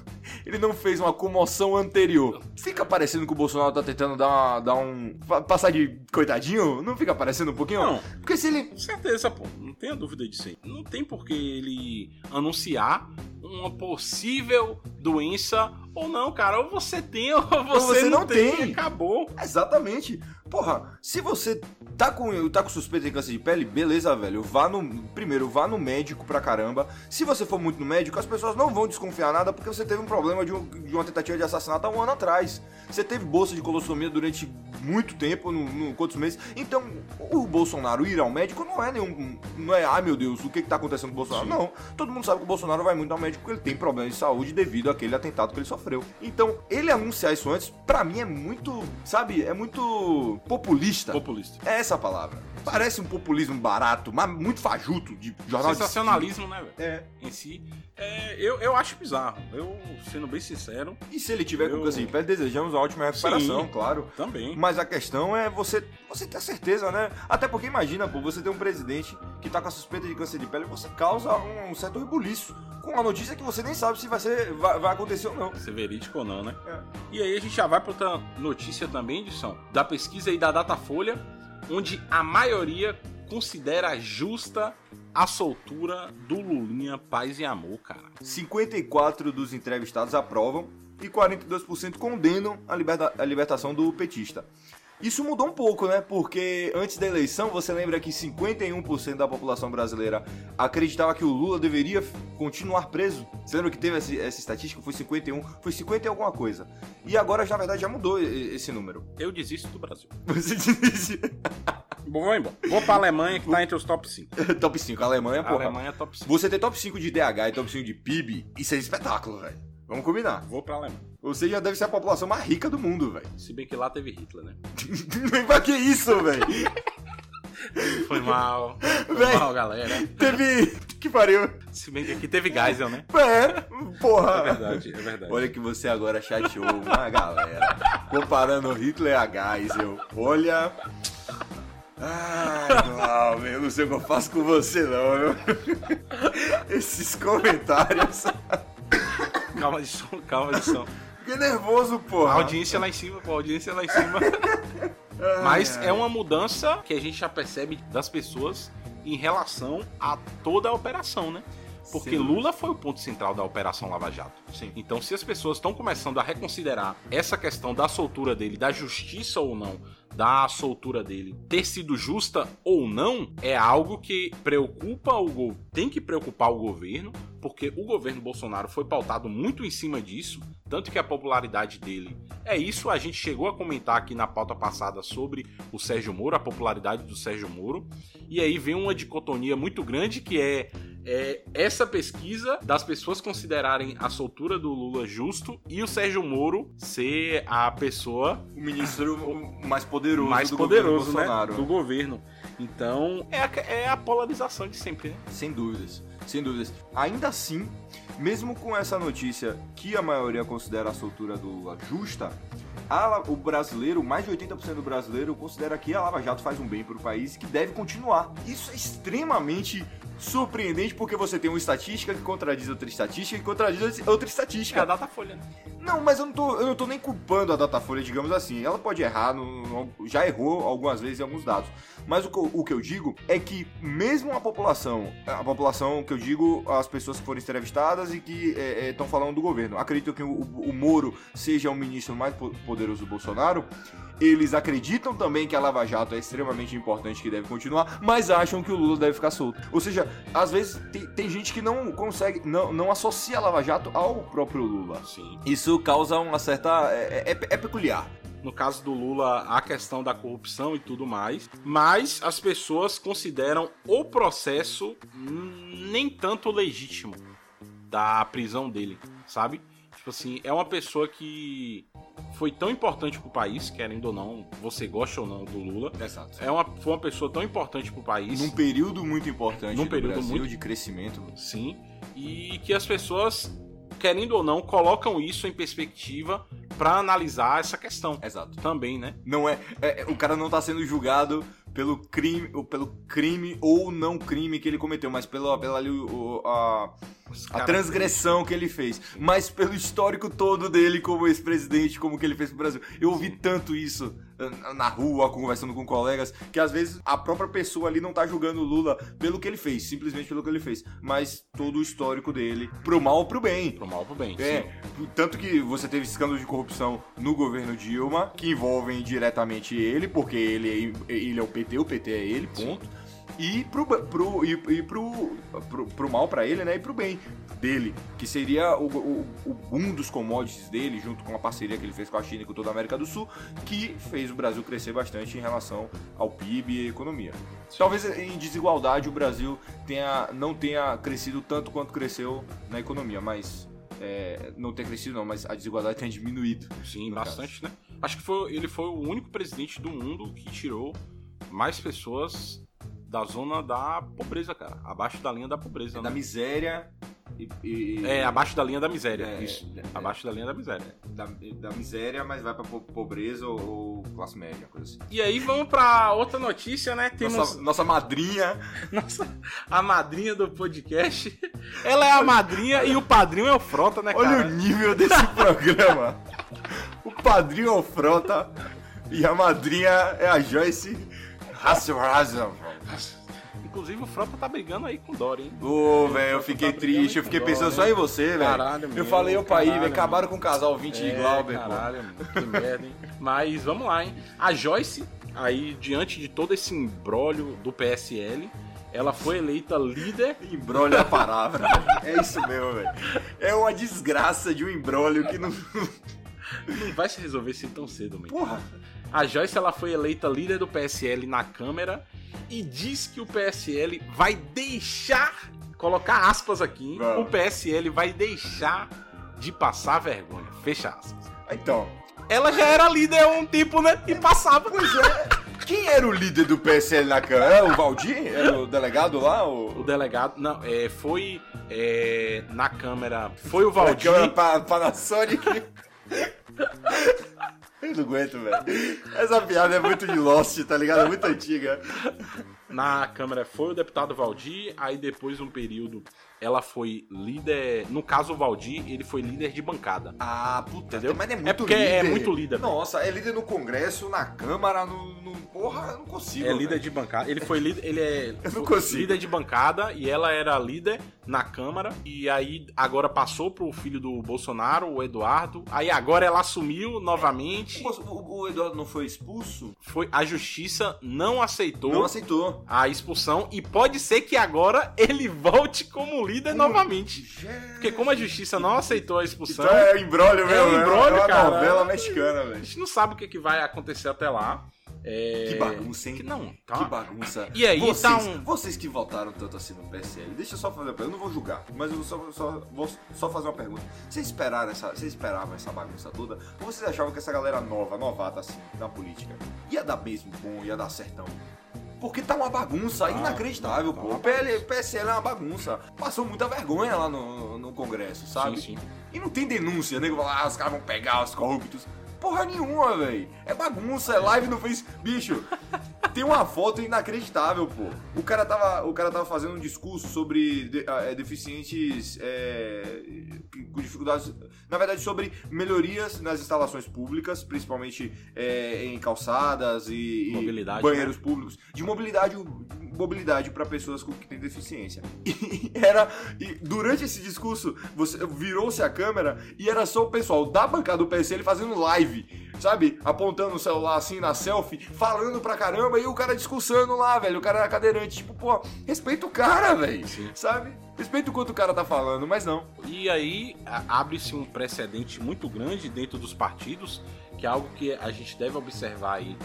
ele não fez uma comoção anterior. Fica parecendo que o Bolsonaro tá tentando dar, uma, dar um... passar de coitadinho? Não fica parecendo um pouquinho? Não. Porque se ele... Com certeza, pô. Não tenho dúvida disso aí. Não tem por que ele anunciar uma possível doença ou não, cara. Ou você tem ou você, ou você não, não tem. tem. Acabou. Exatamente. Porra, se você tá com, tá com suspeita de câncer de pele, beleza, velho. Vá no, primeiro, vá no médico pra caramba. Se você for muito no médico, as pessoas não vão desconfiar nada porque você teve um problema de, um, de uma tentativa de assassinato há um ano atrás. Você teve bolsa de colostomia durante muito tempo, no, no, quantos meses. Então, o Bolsonaro ir ao médico não é nenhum... Não é, ai meu Deus, o que que tá acontecendo com o Bolsonaro? Sim. Não, todo mundo sabe que o Bolsonaro vai muito ao médico porque ele tem problemas de saúde devido àquele atentado que ele sofreu. Então, ele anunciar isso antes, pra mim é muito, sabe, é muito... populista. Populista. É essa a palavra. Parece um populismo barato, mas muito fajuto, de jornal. Sensacionalismo, de... né, velho? É. Em si. É, eu, eu acho bizarro. Eu, sendo bem sincero. E se ele tiver eu... com assim, desejamos uma ótima recuperação, sim, claro. Também. Mas a questão é você, você ter a certeza, né? Até porque imagina, pô, você tem um presidente que tá com a suspeita de câncer de pele, você causa um certo rebuliço com a notícia que você nem sabe se vai ser, vai, vai acontecer ou não. Se é verídico ou não, né? É. E aí a gente já vai pra outra notícia também, Dilson, da pesquisa aí da Datafolha, onde a maioria considera justa a soltura do Lulinha Paz e Amor, cara. cinquenta e quatro por cento dos entrevistados aprovam e quarenta e dois por cento condenam a, liberta- a libertação do petista. Isso mudou um pouco, né? Porque antes da eleição, você lembra que cinquenta e um por cento da população brasileira acreditava que o Lula deveria continuar preso? Você lembra que teve essa, essa estatística? Foi cinquenta e um, foi cinquenta e alguma coisa. E agora, na verdade, já mudou esse número. Eu desisto do Brasil. Você desiste? Bom, vou embora. Vou pra Alemanha, que tá entre os top cinco. Top cinco, a Alemanha, porra. A Alemanha é top cinco. Você ter top cinco de D H e top cinco de P I B, isso é espetáculo, velho. Vamos combinar. Vou pra Alemanha. Você já deve ser a população mais rica do mundo, velho. Se bem que lá teve Hitler, né? Pra que isso, velho? Foi mal. Foi véio, mal, galera. Teve... Que pariu. Se bem que aqui teve Geisel, né? É, porra. É verdade, é verdade. Olha que você agora chateou uma galera. Comparando Hitler a Geisel. Olha... Ai, não, eu não sei o que eu faço com você, não. Esses comentários... Calma de som, calma de som. Fiquei nervoso, porra. A audiência lá em cima, pô, a audiência lá em cima. Mas é uma mudança que a gente já percebe das pessoas em relação a toda a operação, né? Porque sim, Lula foi o ponto central da Operação Lava Jato. Sim. Então, se as pessoas estão começando a reconsiderar essa questão da soltura dele, da justiça ou não, da soltura dele ter sido justa ou não, é algo que preocupa o go- tem que preocupar o governo, porque o governo Bolsonaro foi pautado muito em cima disso, tanto que a popularidade dele é isso. A gente chegou a comentar aqui na pauta passada sobre o Sérgio Moro, a popularidade do Sérgio Moro, e aí vem uma dicotomia muito grande que é, é essa pesquisa das pessoas considerarem a soltura do Lula justo e o Sérgio Moro ser a pessoa... O ministro o mais poderoso. Poderoso mais do poderoso, né? Do governo. Então, é a, é a polarização de sempre, né? Sem dúvidas, sem dúvidas. Ainda assim, mesmo com essa notícia que a maioria considera a soltura do Lula justa, a, o brasileiro, mais de oitenta por cento do brasileiro, considera que a Lava Jato faz um bem para o país e que deve continuar. Isso é extremamente surpreendente, porque você tem uma estatística que contradiz outra estatística que contradiz outra estatística. É a Datafolha, né? Não, mas eu não tô, eu não tô nem culpando a Datafolha, digamos assim. Ela pode errar, no, no, já errou algumas vezes em alguns dados. Mas o, o que eu digo é que mesmo a população, a população que eu digo, as pessoas que foram entrevistadas e que estão é, é, falando do governo, acredito que o, o Moro seja o ministro mais poderoso do Bolsonaro, Eles acreditam também que a Lava Jato é extremamente importante, que deve continuar, mas acham que o Lula deve ficar solto. Ou seja, às vezes tem, tem gente que não consegue, não, não associa a Lava Jato ao próprio Lula. Sim. Isso causa uma certa... é, é, é peculiar. No caso do Lula, a questão da corrupção e tudo mais, mas as pessoas consideram o processo nem tanto legítimo da prisão dele, sabe? Tipo assim, é uma pessoa que foi tão importante pro país, querendo ou não, você gosta ou não do Lula. Exato. É uma, foi uma pessoa tão importante pro país. Num período muito importante num período do Brasil, muito... de crescimento. Sim, e que as pessoas, querendo ou não, colocam isso em perspectiva pra analisar essa questão. Exato. Também, né? Não é, é, o cara não tá sendo julgado pelo crime ou, pelo crime ou não crime que ele cometeu, mas pela, pela ali, o, a, a transgressão que ele fez. Mas pelo histórico todo dele como ex-presidente, como que ele fez pro Brasil. Eu ouvi tanto isso na rua, conversando com colegas, que às vezes a própria pessoa ali não tá julgando o Lula pelo que ele fez, simplesmente pelo que ele fez, mas todo o histórico dele, pro mal ou pro bem. Pro mal ou pro bem, é, sim. Tanto que você teve escândalos de corrupção no governo Dilma, que envolvem diretamente ele, porque ele é, ele é o P T, o P T é ele, ponto. Sim. E pro, pro, e, e pro, pro, pro mal pra ele, né? E pro bem dele, que seria o, o, o boom dos commodities dele, junto com a parceria que ele fez com a China e com toda a América do Sul, que fez o Brasil crescer bastante em relação ao P I B e à economia. Sim. Talvez em desigualdade o Brasil tenha, não tenha crescido tanto quanto cresceu na economia, mas é, não tenha crescido não, mas a desigualdade tenha diminuído. Sim, bastante, caso. Né? Acho que foi, ele foi o único presidente do mundo que tirou mais pessoas... da zona da pobreza, cara. Abaixo da linha da pobreza. É, né? Da miséria e, e... É, abaixo da linha da miséria. É, isso. É, abaixo é, da linha da miséria. Da, da miséria, mas vai pra pobreza ou, ou classe média, coisa assim. E aí vamos pra outra notícia, né? Temos... Nossa, nossa madrinha. Nossa, a madrinha do podcast. Ela é a madrinha e o padrinho é o Frota, né, cara? Olha o nível desse programa. O padrinho é o Frota e a madrinha é a Joyce. Inclusive o Frota tá brigando aí com o Dória, hein? Ô, oh, velho, eu fiquei tá triste, eu fiquei pensando Dória, só em você, velho. Caralho, meu. Eu falei, opa, aí, velho, acabaram com o casal vinte é, de Glauber, caralho, pô. Caralho, que merda, hein? Mas vamos lá, hein? A Joyce, aí, diante de todo esse imbróglio do P S L, ela foi eleita líder... Imbróglio é a palavra, é isso mesmo, velho. É uma desgraça de um imbróglio que não... Não vai se resolver assim tão cedo, mãe. Porra! A Joyce, ela foi eleita líder do P S L na Câmara e diz que o P S L vai deixar, colocar aspas aqui, Mano. o P S L vai deixar de passar vergonha. Fecha aspas. Então. Ela já era líder há um tempo, né? E passava. Pois é. Quem era o líder do P S L na Câmara? Era o Valdir? Era o delegado lá? Ou... O delegado, não, é, foi é, na Câmara, foi o Valdir. Na Câmara Panasonic. Eu não aguento, velho. Essa piada é muito de Lost, tá ligado? É muito antiga. Na Câmara foi o deputado Valdir, aí depois um período ela foi líder... No caso, o Valdir, ele foi líder de bancada. Ah, puta, entendeu? Mas é muito líder. É porque líder. É muito líder. Nossa, é líder no Congresso, na Câmara, no... no porra, eu não consigo. É líder véio. de bancada. Ele foi líder... Ele é eu não consigo. líder de bancada e ela era líder na Câmara. E aí, agora passou pro filho do Bolsonaro, o Eduardo. Aí agora ela assumiu novamente. O, o Eduardo não foi expulso? Foi. A Justiça não aceitou... Não aceitou. A expulsão, e pode ser que agora ele volte como líder uh, novamente. Gente. Porque como a Justiça não aceitou a expulsão... Então é imbróglio mesmo, é, imbróglio, é uma cara, novela mexicana, velho. A gente não sabe o que, que vai acontecer até lá. É... Que bagunça, hein? Que, não, tá. que bagunça. E aí, vocês, tá um... vocês que votaram tanto assim no P S L, deixa eu só fazer uma pergunta, eu não vou julgar, mas eu só, só, vou só fazer uma pergunta. Vocês esperaram essa, vocês esperavam essa bagunça toda? Ou vocês achavam que essa galera nova, novata assim, na política, ia dar mesmo bom, ia dar certão? Porque tá uma bagunça ah, inacreditável, tá pô. O P S L é uma bagunça. Passou muita vergonha lá no, no Congresso, sabe? Sim, sim. E não tem denúncia, nego, né? Ah, os caras vão pegar os corruptos. Porra nenhuma, velho. É bagunça, é live no Facebook. Bicho, tem uma foto inacreditável, pô. O cara tava, o cara tava fazendo um discurso sobre de, é, deficientes é, com dificuldades... Na verdade, sobre melhorias nas instalações públicas, principalmente é, em calçadas e, e banheiros né? públicos. De mobilidade mobilidade para pessoas com que têm deficiência. E era e durante esse discurso, você virou-se a câmera e era só o pessoal da bancada do P S L fazendo live, sabe? Apontando o celular assim na selfie, falando pra caramba e o cara discursando lá, velho. O cara era cadeirante, tipo, pô, respeita o cara, velho, sabe? Respeita o quanto o cara tá falando, mas não. E aí abre-se um precedente muito grande dentro dos partidos, que é algo que a gente deve observar aí.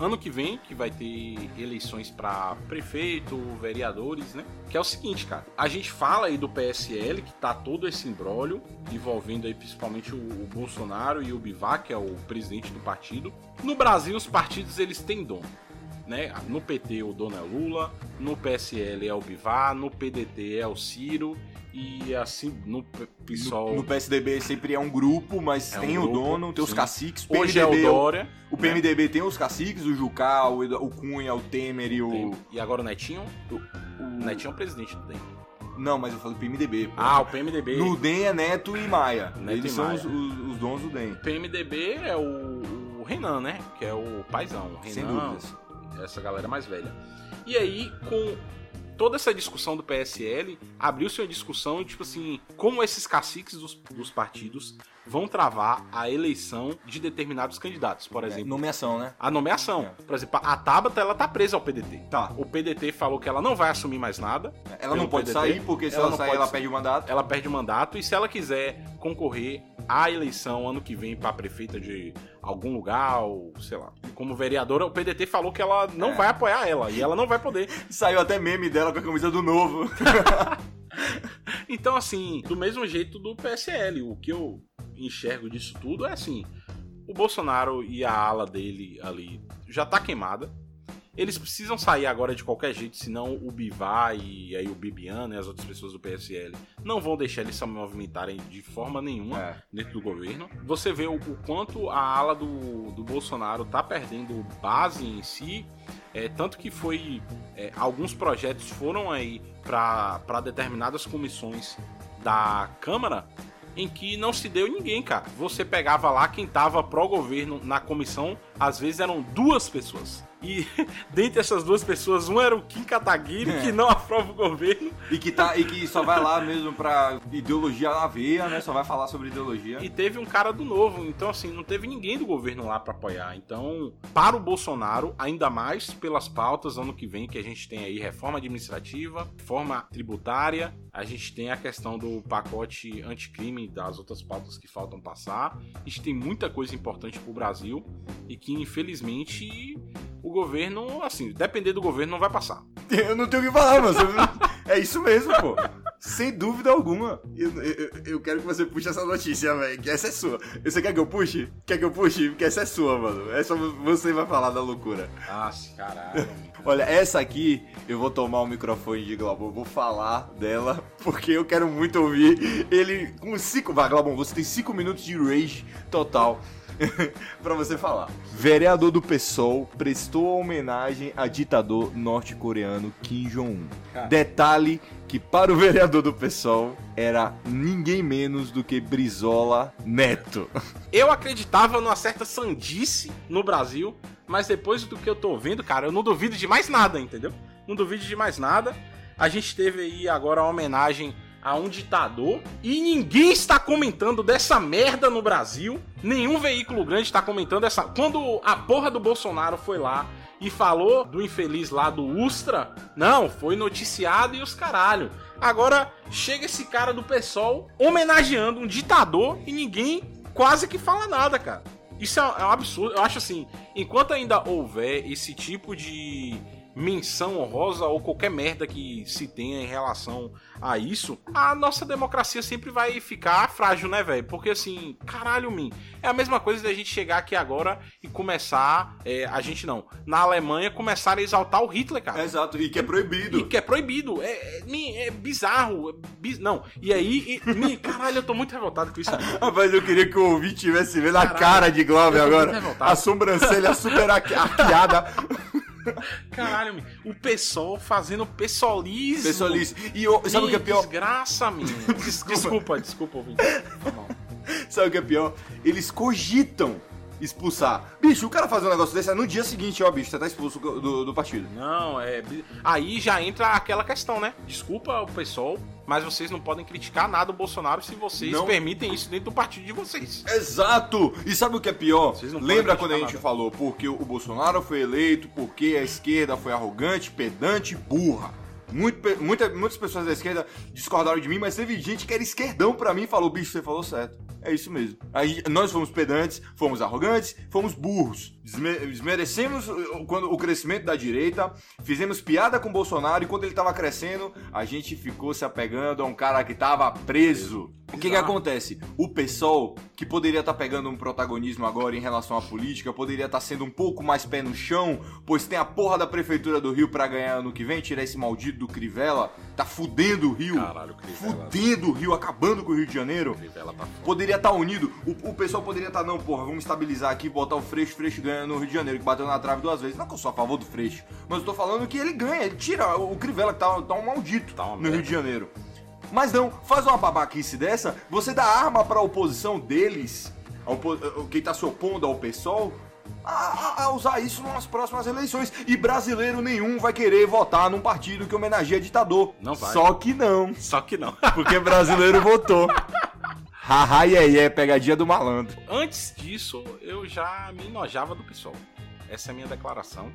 Ano que vem, que vai ter eleições para prefeito, vereadores, né? Que é o seguinte, cara. A gente fala aí do P S L, que tá todo esse imbróglio, envolvendo aí principalmente o, o Bolsonaro e o Bivar, que é o presidente do partido. No Brasil, os partidos, eles têm dono, né? No P T, o dono é Lula. No P S L, é o Bivar. No P D T, é o Ciro. E assim, no PSOL... No, no P S D B sempre é um grupo, mas é tem um grupo, o dono, tem sim. Os caciques. P M D B, hoje é o Dória. O, o P M D B, né? Tem os caciques, o Jucá, o, o Cunha, o Temer e o... Tem. E agora o Netinho? O, o... Netinho é o presidente do D E M. Não, mas eu falo do P M D B. Pô. Ah, o P M D B. No D E M é Neto e Maia. Neto Eles e são Maia. Os, os, os donos do D E M. O P M D B é o, o Renan, né? Que é o paizão. O Renan, sem dúvidas. Essa galera mais velha. E aí, com... toda essa discussão do P S L abriu-se uma discussão, tipo assim, como esses caciques dos, dos partidos vão travar a eleição de determinados candidatos, por exemplo. É, nomeação, né? A nomeação. É. Por exemplo, a Tabata, ela tá presa ao P D T. Tá. O P D T falou que ela não vai assumir mais nada. Ela não pode P D T. Sair, porque se ela, ela sair, pode... ela perde o mandato. Ela perde o mandato, e se ela quiser concorrer à eleição ano que vem pra prefeita de algum lugar, ou sei lá, como vereadora, o P D T falou que ela não é. vai apoiar ela, e ela não vai poder. Saiu até meme dela com a camisa do Novo. Então, assim, do mesmo jeito do P S L, o que eu enxergo disso tudo é assim, o Bolsonaro e a ala dele ali já tá queimada, eles precisam sair agora de qualquer jeito, senão o Bivar e aí o Bibiano, né, as outras pessoas do P S L não vão deixar eles se movimentarem de forma nenhuma é. dentro do governo. Você vê o, o quanto a ala do, do Bolsonaro tá perdendo base em si, é, tanto que foi é, alguns projetos foram aí para determinadas comissões da Câmara em que não se deu ninguém, cara. Você pegava lá quem tava pró-governo na comissão, às vezes eram duas pessoas. E dentre essas duas pessoas, um era o Kim Kataguiri, é. que não aprova o governo. E que, tá, e que só vai lá mesmo pra ideologia na veia, né? Só vai falar sobre ideologia. E teve um cara do Novo. Então, assim, não teve ninguém do governo lá pra apoiar. Então, para o Bolsonaro, ainda mais pelas pautas ano que vem, que a gente tem aí reforma administrativa, reforma tributária, a gente tem a questão do pacote anticrime, das outras pautas que faltam passar. A gente tem muita coisa importante pro Brasil e que, infelizmente... o governo, assim, depender do governo, não vai passar. Eu não tenho o que falar, mas é isso mesmo, pô. Sem dúvida alguma. Eu, eu, eu quero que você puxe essa notícia, velho, que essa é sua. Você quer que eu puxe? Quer que eu puxe? Porque essa é sua, mano. Essa você vai falar da loucura. Nossa, caralho. Olha, essa aqui, eu vou tomar o microfone de Glabon, vou falar dela, porque eu quero muito ouvir ele com cinco... Vai, Glabon, você tem cinco minutos de rage total. Pra você falar. Vereador do PSOL prestou homenagem a ditador norte-coreano Kim Jong-un. Cara. Detalhe que para o vereador do PSOL era ninguém menos do que Brizola Neto. Eu acreditava numa certa sandice no Brasil, mas depois do que eu tô vendo, cara, eu não duvido de mais nada, entendeu? Não duvido de mais nada. A gente teve aí agora a homenagem a um ditador, e ninguém está comentando dessa merda no Brasil, nenhum veículo grande está comentando essa... Quando a porra do Bolsonaro foi lá e falou do infeliz lá do Ustra, não, foi noticiado e os caralho. Agora chega esse cara do PSOL homenageando um ditador e ninguém quase que fala nada, cara. Isso é um absurdo, eu acho assim, enquanto ainda houver esse tipo de... menção honrosa ou qualquer merda que se tenha em relação a isso, a nossa democracia sempre vai ficar frágil, né, velho? Porque assim, caralho, mim, é a mesma coisa da gente chegar aqui agora e começar, é, a gente não, na Alemanha começar a exaltar o Hitler, cara. Exato, e que é proibido. E que é proibido, é, é, mim, é bizarro, é biz... não, e aí, e, mim, caralho, eu tô muito revoltado com isso. Rapaz, eu queria que o ouvinte tivesse vendo a cara de Glauber agora, a sobrancelha super arqueada. Caralho, meu. O pessoal fazendo pessoalismo. Pessoalismo. E eu, sabe o que é pior? Desgraça, minha. Desculpa, desculpa, desculpa ouvinte. Sabe o que é pior? Eles cogitam expulsar. Bicho, o cara fazer um negócio desse, no dia seguinte, ó, bicho, você tá expulso do, do partido. Não, é... Aí já entra aquela questão, né? Desculpa o pessoal, mas vocês não podem criticar nada o Bolsonaro se vocês não permitem isso dentro do partido de vocês. Exato! E sabe o que é pior? Lembra quando a gente nada. falou, porque o Bolsonaro foi eleito, porque a esquerda foi arrogante, pedante e burra. Muito, muita, muitas pessoas da esquerda discordaram de mim, mas teve gente que era esquerdão pra mim e falou, bicho, você falou certo. É isso mesmo. Aí nós fomos pedantes, fomos arrogantes, fomos burros. Desmerecemos quando o crescimento da direita, fizemos piada com o Bolsonaro e quando ele tava crescendo, a gente ficou se apegando a um cara que tava preso. O que que acontece? O pessoal, que poderia estar tá pegando um protagonismo agora em relação à política, poderia estar tá sendo um pouco mais pé no chão, pois tem a porra da Prefeitura do Rio pra ganhar ano que vem, tirar esse maldito do Crivella, tá fudendo o Rio. Caralho, Crivella. Fudendo o Rio, acabando com o Rio de Janeiro. Crivella tá foda. Poderia estar tá unido, o, o pessoal poderia estar, tá, não, porra, vamos estabilizar aqui, botar o Freixo, Freixo ganha no Rio de Janeiro, que bateu na trave duas vezes. Não que eu sou a favor do Freixo, mas eu tô falando que ele ganha, ele tira o Crivella, que tá, tá um maldito tá no Rio de Janeiro. Mas não, faz uma babaquice dessa, você dá arma pra oposição deles, opo- quem tá se opondo ao P SOL, a, a, a usar isso nas próximas eleições. E brasileiro nenhum vai querer votar num partido que homenageia ditador. Não vai. Só que não. Só que não. Porque brasileiro votou. Haha, e aí, é pegadinha do malandro. Antes disso, eu já me enojava do P SOL. Essa é a minha declaração.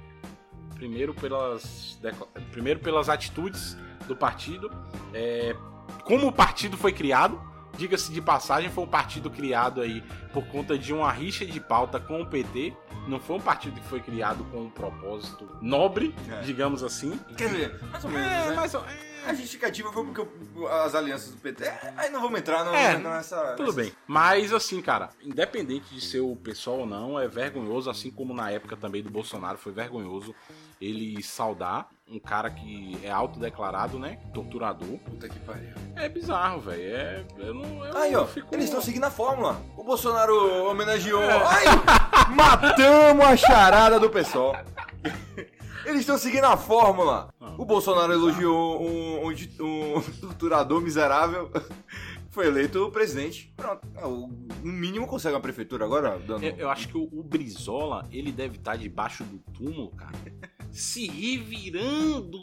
Primeiro pelas, de... Primeiro pelas atitudes do partido, é... como o partido foi criado, diga-se de passagem, foi um partido criado aí por conta de uma rixa de pauta com o P T, não foi um partido que foi criado com um propósito nobre, é. digamos assim. Quer dizer, mais ou menos, é, né? mais ou... É. A justificativa foi porque as alianças do P T, é, aí não vamos entrar não, é, nessa... Tudo bem, mas assim, cara, independente de ser o P SOL ou não, é vergonhoso, assim como na época também do Bolsonaro foi vergonhoso ele saudar um cara que é autodeclarado, né? Torturador. Puta que pariu. É bizarro, velho. É, eu não, eu Aí, não ó, fico... eles estão seguindo a fórmula. O Bolsonaro homenageou... É. Ai, matamos a charada do P SOL. Eles estão seguindo a fórmula. Não, o Bolsonaro elogiou um, um, um torturador miserável. Foi eleito o presidente. Pronto. No mínimo consegue a prefeitura agora. Dando... Eu, eu acho que o, o Brizola, ele deve estar debaixo do túmulo, cara. Se revirando,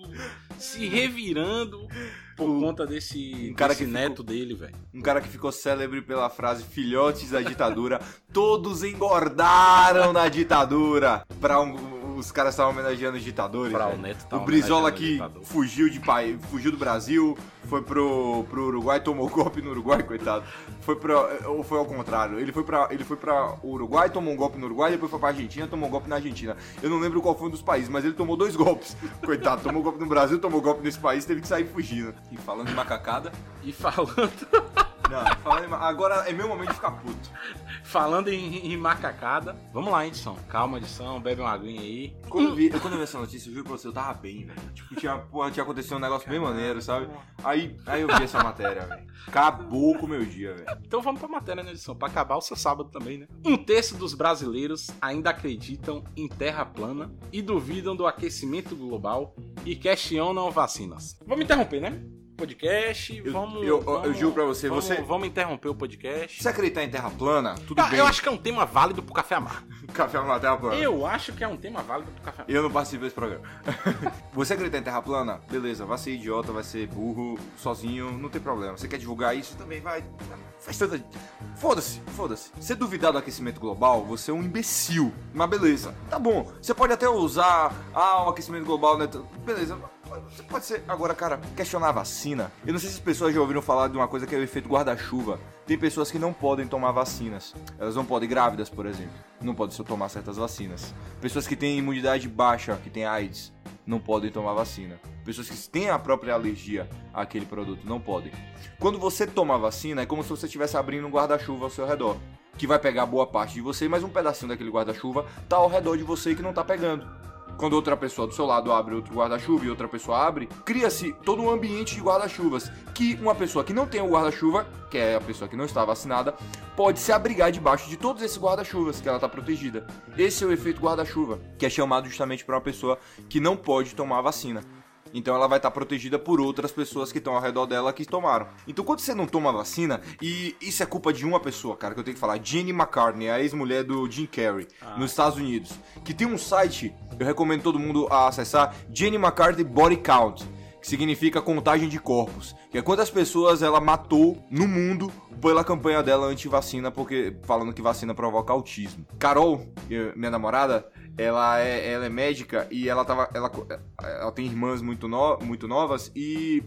se revirando por o, conta desse, um cara desse que neto ficou, dele, velho. Um cara que ficou célebre pela frase filhotes da ditadura. Todos engordaram na ditadura. Pra um, os caras estavam homenageando os ditadores. Pra o, neto o Brizola que fugiu, de pai, fugiu do Brasil, foi pro, pro Uruguai, tomou golpe no Uruguai, coitado. Foi pra, ou foi ao contrário? Ele foi pra, ele foi pra Uruguai, tomou um golpe no Uruguai, depois foi pra Argentina, tomou um golpe na Argentina. Eu não lembro qual foi um dos países, mas ele tomou dois golpes. Coitado, tomou golpe no Brasil, tomou golpe nesse país, teve que sair fugindo. E falando de macacada. E falando... Não, falando em... agora é meu momento de ficar puto. Falando em, em macacada, vamos lá, Edson. Calma, Edson, bebe uma aguinha aí. Quando eu vi, eu, quando eu vi essa notícia, eu juro pra você, eu tava bem, velho. Tipo, tinha, porra, tinha acontecido um negócio bem maneiro, sabe? Aí, aí eu vi essa matéria, velho. Acabou com o meu dia, velho. Então vamos pra matéria, né, Edson? Pra acabar o seu sábado também, né? Um terço dos brasileiros ainda acreditam em terra plana e duvidam do aquecimento global e questionam vacinas. Vamos interromper, né? Podcast, eu, vamos... Eu, vamos, eu juro pra você, vamos, você... Vamos interromper o podcast. Se acreditar em terra plana, tudo ah, bem. Eu acho que é um tema válido pro Café Amargo. Café Amargo, terra plana. Eu acho que é um tema válido pro Café Amargo. Eu não participo desse programa. Você acreditar em terra plana, beleza, vai ser idiota, vai ser burro, sozinho, não tem problema. Você quer divulgar isso, também vai... Faz tanta... Foda-se, foda-se. Você duvidar do aquecimento global, você é um imbecil. Mas beleza, tá bom. Você pode até usar, ah, o aquecimento global, né? Beleza, você pode ser... Agora, cara, questionar a vacina. Eu não sei se as pessoas já ouviram falar de uma coisa que é o efeito guarda-chuva. Tem pessoas que não podem tomar vacinas. Elas não podem, grávidas, por exemplo. Não podem só tomar certas vacinas. Pessoas que têm imunidade baixa, que têm AIDS, não podem tomar vacina. Pessoas que têm a própria alergia àquele produto, não podem. Quando você toma a vacina, é como se você estivesse abrindo um guarda-chuva ao seu redor, que vai pegar boa parte de você, mas um pedacinho daquele guarda-chuva tá ao redor de você que não tá pegando. Quando outra pessoa do seu lado abre outro guarda-chuva e outra pessoa abre, cria-se todo um ambiente de guarda-chuvas, que uma pessoa que não tem o guarda-chuva, que é a pessoa que não está vacinada, pode se abrigar debaixo de todos esses guarda-chuvas, que ela está protegida. Esse é o efeito guarda-chuva, que é chamado justamente para uma pessoa que não pode tomar a vacina. Então ela vai estar protegida por outras pessoas que estão ao redor dela que tomaram. Então quando você não toma a vacina, e isso é culpa de uma pessoa, cara, que eu tenho que falar, Jenny McCartney, a ex-mulher do Jim Carrey, ah. nos Estados Unidos, que tem um site, eu recomendo todo mundo a acessar, Jenny McCartney Body Count, que significa contagem de corpos, que é quantas pessoas ela matou no mundo pela campanha dela anti-vacina, porque falando que vacina provoca autismo. Carol, minha namorada, ela é, ela é médica e ela tava, ela, ela tem irmãs muito, no, muito novas e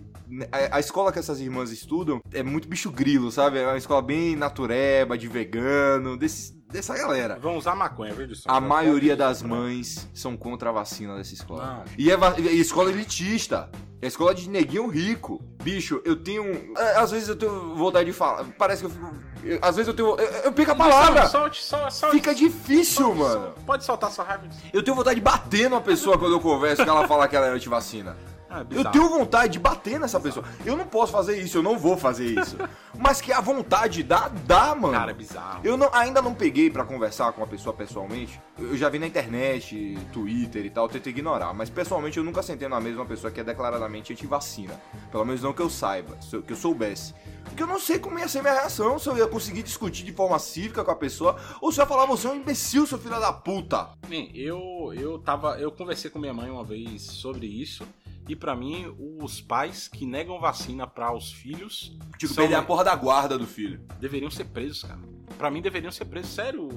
a, a escola que essas irmãs estudam é muito bicho grilo, sabe? É uma escola bem natureba, de vegano, desse, dessa galera. Vão usar maconha, viu, Dilson? A maioria das mães são contra a vacina dessa escola. Não. E é, é escola elitista. É escola de neguinho rico. Bicho, eu tenho... Às vezes eu tenho vontade de falar. Parece que eu fico... Eu, às vezes eu tenho... Eu, eu pego a palavra. Não, solte, solte, solte. Fica difícil, solte, mano. Solte. Pode soltar sua raiva. Eu tenho vontade de bater numa pessoa quando eu converso que ela fala que ela é antivacina. Ah, eu tenho vontade de bater nessa pessoa. Eu não posso fazer isso, eu não vou fazer isso. Mas que a vontade dá, dá, mano. Cara, é bizarro. Eu não, ainda não peguei pra conversar com uma pessoa pessoalmente. Eu já vi na internet, Twitter e tal, eu tento ignorar. Mas pessoalmente eu nunca sentei na mesma pessoa que é declaradamente anti-vacina. Pelo menos não que eu saiba, que eu soubesse. Porque eu não sei como ia ser minha reação, se eu ia conseguir discutir de forma cívica com a pessoa, ou se eu ia falar, você é um imbecil, seu filho da puta. Bem, eu, eu, tava, eu conversei com minha mãe uma vez sobre isso. E pra mim, os pais que negam vacina pra os filhos... Tipo, são... perder a porra da guarda do filho. Deveriam ser presos, cara. Pra mim, deveriam ser presos. Sério,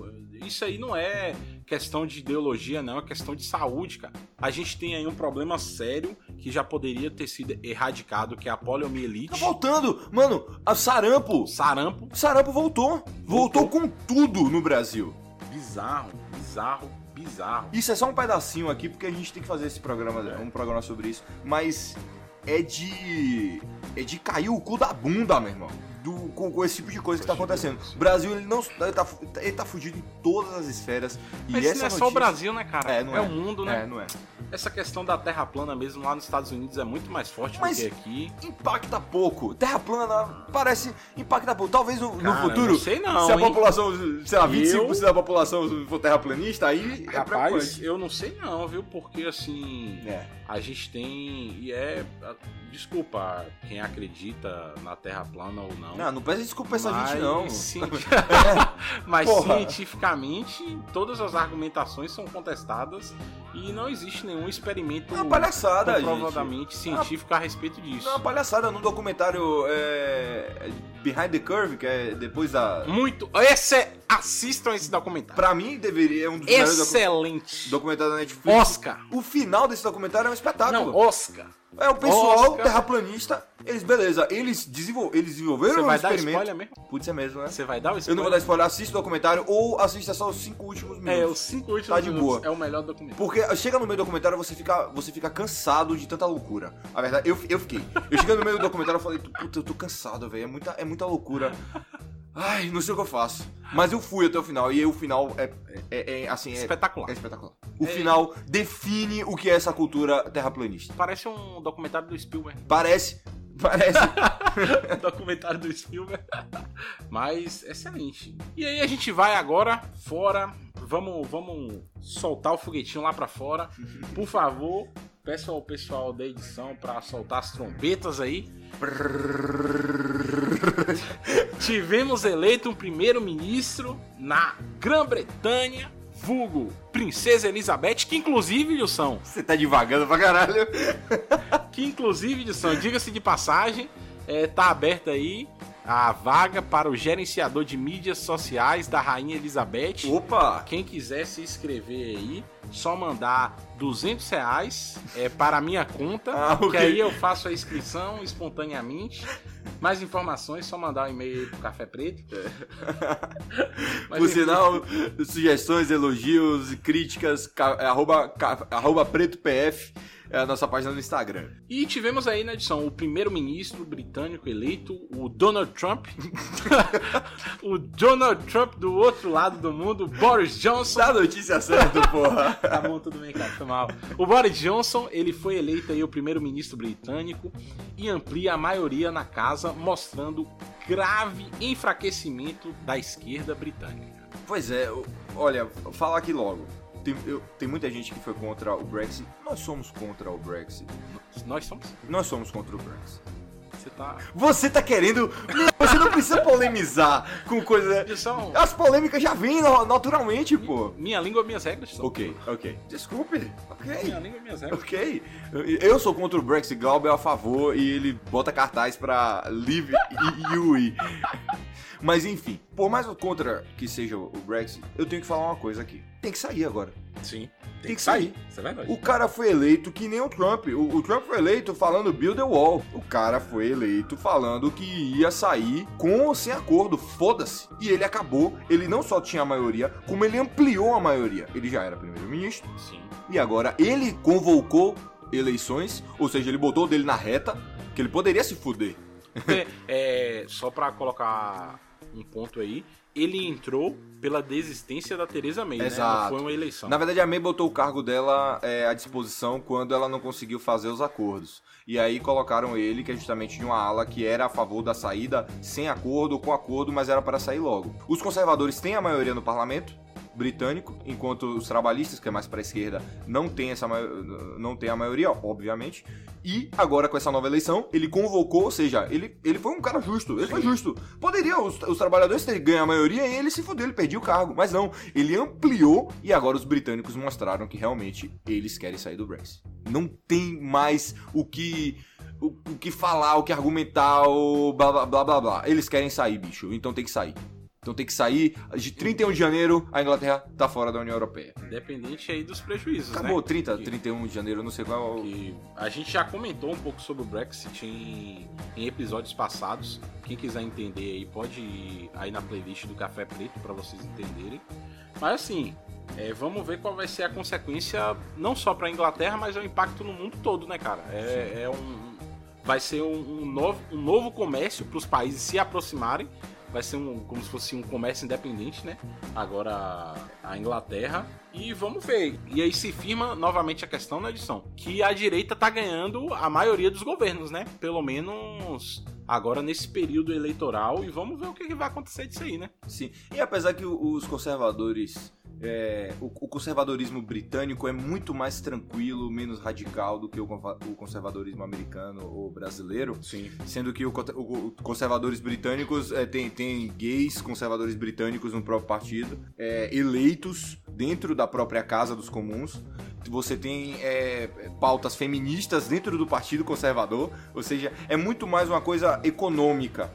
isso aí não é questão de ideologia, não. É questão de saúde, cara. A gente tem aí um problema sério que já poderia ter sido erradicado, que é a poliomielite. Tá voltando! Mano, a sarampo! Sarampo? Sarampo voltou. Voltou, voltou com tudo no Brasil. Bizarro, bizarro. Bizarro. Isso é só um pedacinho aqui, porque a gente tem que fazer esse programa, é. um programa sobre isso. Mas é de... é de cair o cu da bunda, meu irmão. Do, com, com esse tipo de coisa que tá acontecendo. O Brasil, ele não... Ele tá, ele tá fudido em todas as esferas. E mas essa não é notícia... só o Brasil, né, cara? É, não é. É o mundo, né? É, não é. Essa questão da terra plana mesmo lá nos Estados Unidos é muito mais forte mas do que aqui. Impacta pouco. Terra plana parece... Impacta pouco. Talvez no, cara, no futuro... Não sei não, se a hein? população... Sei lá, vinte e cinco por cento eu... da população for terraplanista, aí é rapaz, eu não sei não, viu? Porque, assim... É. A gente tem... E é... Desculpa quem acredita na terra plana ou não. Não, não peça desculpa essa mas, gente não. Cienti... mas porra. Cientificamente, todas as argumentações são contestadas e não existe nenhum experimento é palhaçada, comprovadamente gente. científico é... a respeito disso. Não, é uma palhaçada. No documentário é... Behind the Curve, que é depois da... Muito! Esse é... Assistam esse documentário. Pra mim, deveria... É um dos excelente! Documentário da Netflix. Oscar! O final desse documentário é um espetáculo. Não, Oscar! É, o pessoal Oscar. terraplanista, eles, beleza, eles, desenvol... eles desenvolveram um experimento. Você vai dar spoiler mesmo? Putz, é mesmo, né? Você vai dar o spoiler? Eu não vou dar spoiler, assista o documentário ou assista só os cinco últimos minutos. É, os cinco últimos tá de minutos boa. É o melhor documentário. Porque chega no meio do documentário você fica, você fica cansado de tanta loucura. A verdade, eu, eu fiquei. Eu cheguei no meio do documentário e falei, puta, eu tô cansado, velho, é muita, é muita loucura. Ai, não sei o que eu faço. Mas eu fui até o final. E aí o final é, é, é assim... É, espetacular. É espetacular. O é... final define o que é essa cultura terraplanista. Parece um documentário do Spielberg. Parece. Parece. Documentário do Spielberg. Mas excelente. E aí a gente vai agora fora. Vamos, vamos soltar o foguetinho lá pra fora. Por favor, peço ao pessoal da edição pra soltar as trombetas aí. Tivemos eleito um primeiro-ministro na Grã-Bretanha, vulgo Princesa Elizabeth, que inclusive, Dilson... Você tá divagando pra caralho. Que inclusive, Dilson, diga-se de passagem, é, tá aberta aí a vaga para o gerenciador de mídias sociais da Rainha Elizabeth. Opa! Quem quiser se inscrever aí, só mandar duzentos reais é, para a minha conta, ah, okay. que aí eu faço a inscrição espontaneamente. Mais informações, só mandar um e-mail pro Café Preto. Mas, por enfim, sinal, sugestões, elogios, críticas, ca, arroba, ca, arroba PretoPF é a nossa página no Instagram. E tivemos aí na edição o primeiro-ministro britânico eleito, o Donald Trump. O Donald Trump do outro lado do mundo, Boris Johnson. Dá notícia certa, porra. Tá bom, tudo bem, cara, foi mal. O Boris Johnson, ele foi eleito aí o primeiro-ministro britânico e amplia a maioria na casa, mostrando grave enfraquecimento da esquerda britânica. Pois é, olha, vou falar aqui logo. Tem, eu, tem muita gente que foi contra o Brexit. Nós somos contra o Brexit. Nós somos? Nós somos contra o Burns. Você tá... Você tá querendo... Você não precisa polemizar com coisa... São... As polêmicas já vêm naturalmente, pô. Minha língua, minhas regras. São. Ok, ok. Desculpe. Ok. Minha língua, minhas regras. Ok. Eu sou contra o Brexit, Glauber é a favor e ele bota cartaz pra Live e Yui. Mas enfim, por mais contra que seja o Brexit, eu tenho que falar uma coisa aqui. Tem que sair agora. Sim. Tem, tem que, que sair. Isso é verdade. O cara foi eleito que nem o Trump. O, o Trump foi eleito falando build the wall. O cara foi eleito falando que ia sair com ou sem acordo. Foda-se. E ele acabou. Ele não só tinha a maioria, como ele ampliou a maioria. Ele já era primeiro-ministro. Sim. E agora ele convocou eleições, ou seja, ele botou o dele na reta, que ele poderia se fuder. É, é, só pra colocar... um ponto aí, ele entrou pela desistência da Theresa May, exato, né? Não foi uma eleição. Na verdade, a May botou o cargo dela é, à disposição quando ela não conseguiu fazer os acordos. E aí colocaram ele, que é justamente de uma ala que era a favor da saída sem acordo ou com acordo, mas era para sair logo. Os conservadores têm a maioria no parlamento britânico, enquanto os trabalhistas, que é mais para a esquerda, não tem, essa, não tem a maioria, obviamente. E agora, com essa nova eleição, ele convocou, ou seja, ele, ele foi um cara justo, ele, sim, foi justo. Poderia os, os trabalhadores terem ganho a maioria e ele se fodeu, ele perdia o cargo, mas não, ele ampliou e agora os britânicos mostraram que realmente eles querem sair do Brexit. Não tem mais o que... O, o que falar, o que argumentar, o blá, blá, blá, blá, blá. Eles querem sair, bicho, então tem que sair. Então tem que sair. De trinta e um de janeiro, a Inglaterra tá fora da União Europeia. Independente aí dos prejuízos, acabou, né? Acabou trinta, trinta e um de janeiro, não sei qual... Que a gente já comentou um pouco sobre o Brexit em, em episódios passados. Quem quiser entender aí, pode ir aí na playlist do Café Preto pra vocês entenderem. Mas assim, é, vamos ver qual vai ser a consequência, não só pra Inglaterra, mas é o impacto no mundo todo, né, cara? É, é um, vai ser um, um, novo, um novo comércio pros países se aproximarem. Vai ser um, como se fosse um comércio independente, né? Agora a Inglaterra. E vamos ver. E aí se firma novamente a questão na edição. Que a direita tá ganhando a maioria dos governos, né? Pelo menos agora nesse período eleitoral. E vamos ver o que vai acontecer disso aí, né? Sim. E apesar que os conservadores... É, o, o conservadorismo britânico é muito mais tranquilo, menos radical do que o, o conservadorismo americano ou brasileiro. Sim. Sendo que o, o, conservadores britânicos é, tem, tem gays conservadores britânicos no próprio partido, é, eleitos dentro da própria Casa dos Comuns. Você tem é, pautas feministas dentro do Partido Conservador, ou seja, é muito mais uma coisa econômica.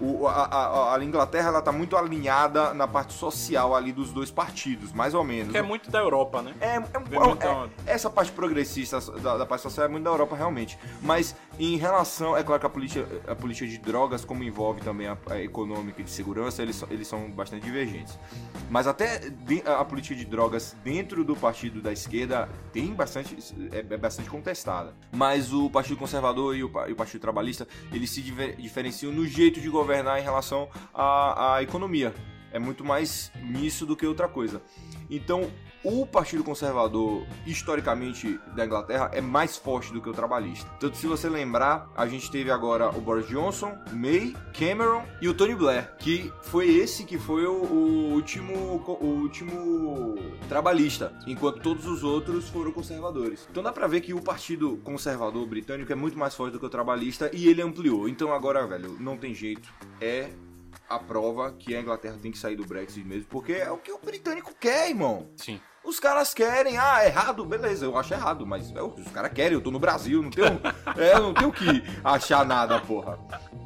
O, a, a, a Inglaterra, ela tá muito alinhada na parte social ali dos dois partidos, mais ou menos. Que é muito da Europa, né? É, é, é, é essa parte progressista da, da parte social é muito da Europa, realmente. Mas em relação, é claro que a política, a política de drogas, como envolve também a, a econômica e de segurança, eles, eles são bastante divergentes. Mas até a política de drogas dentro do partido da esquerda tem bastante, é, é bastante contestada. Mas o Partido Conservador e o, e o Partido Trabalhista, eles se diver, diferenciam no jeito de governar. governar em relação à, à economia. É muito mais nisso do que outra coisa. Então, o Partido Conservador, historicamente, da Inglaterra, é mais forte do que o trabalhista. Tanto se você lembrar, a gente teve agora o Boris Johnson, May, Cameron e o Tony Blair, que foi esse que foi o, o, último, o último trabalhista, enquanto todos os outros foram conservadores. Então dá pra ver que o Partido Conservador britânico é muito mais forte do que o trabalhista e ele ampliou. Então agora, velho, não tem jeito. É... a prova que a Inglaterra tem que sair do Brexit mesmo, porque é o que o britânico quer, irmão. Sim. Os caras querem, ah, errado, beleza, eu acho errado, mas é o que os caras querem, eu tô no Brasil, não tenho, é, não tenho que achar nada, porra.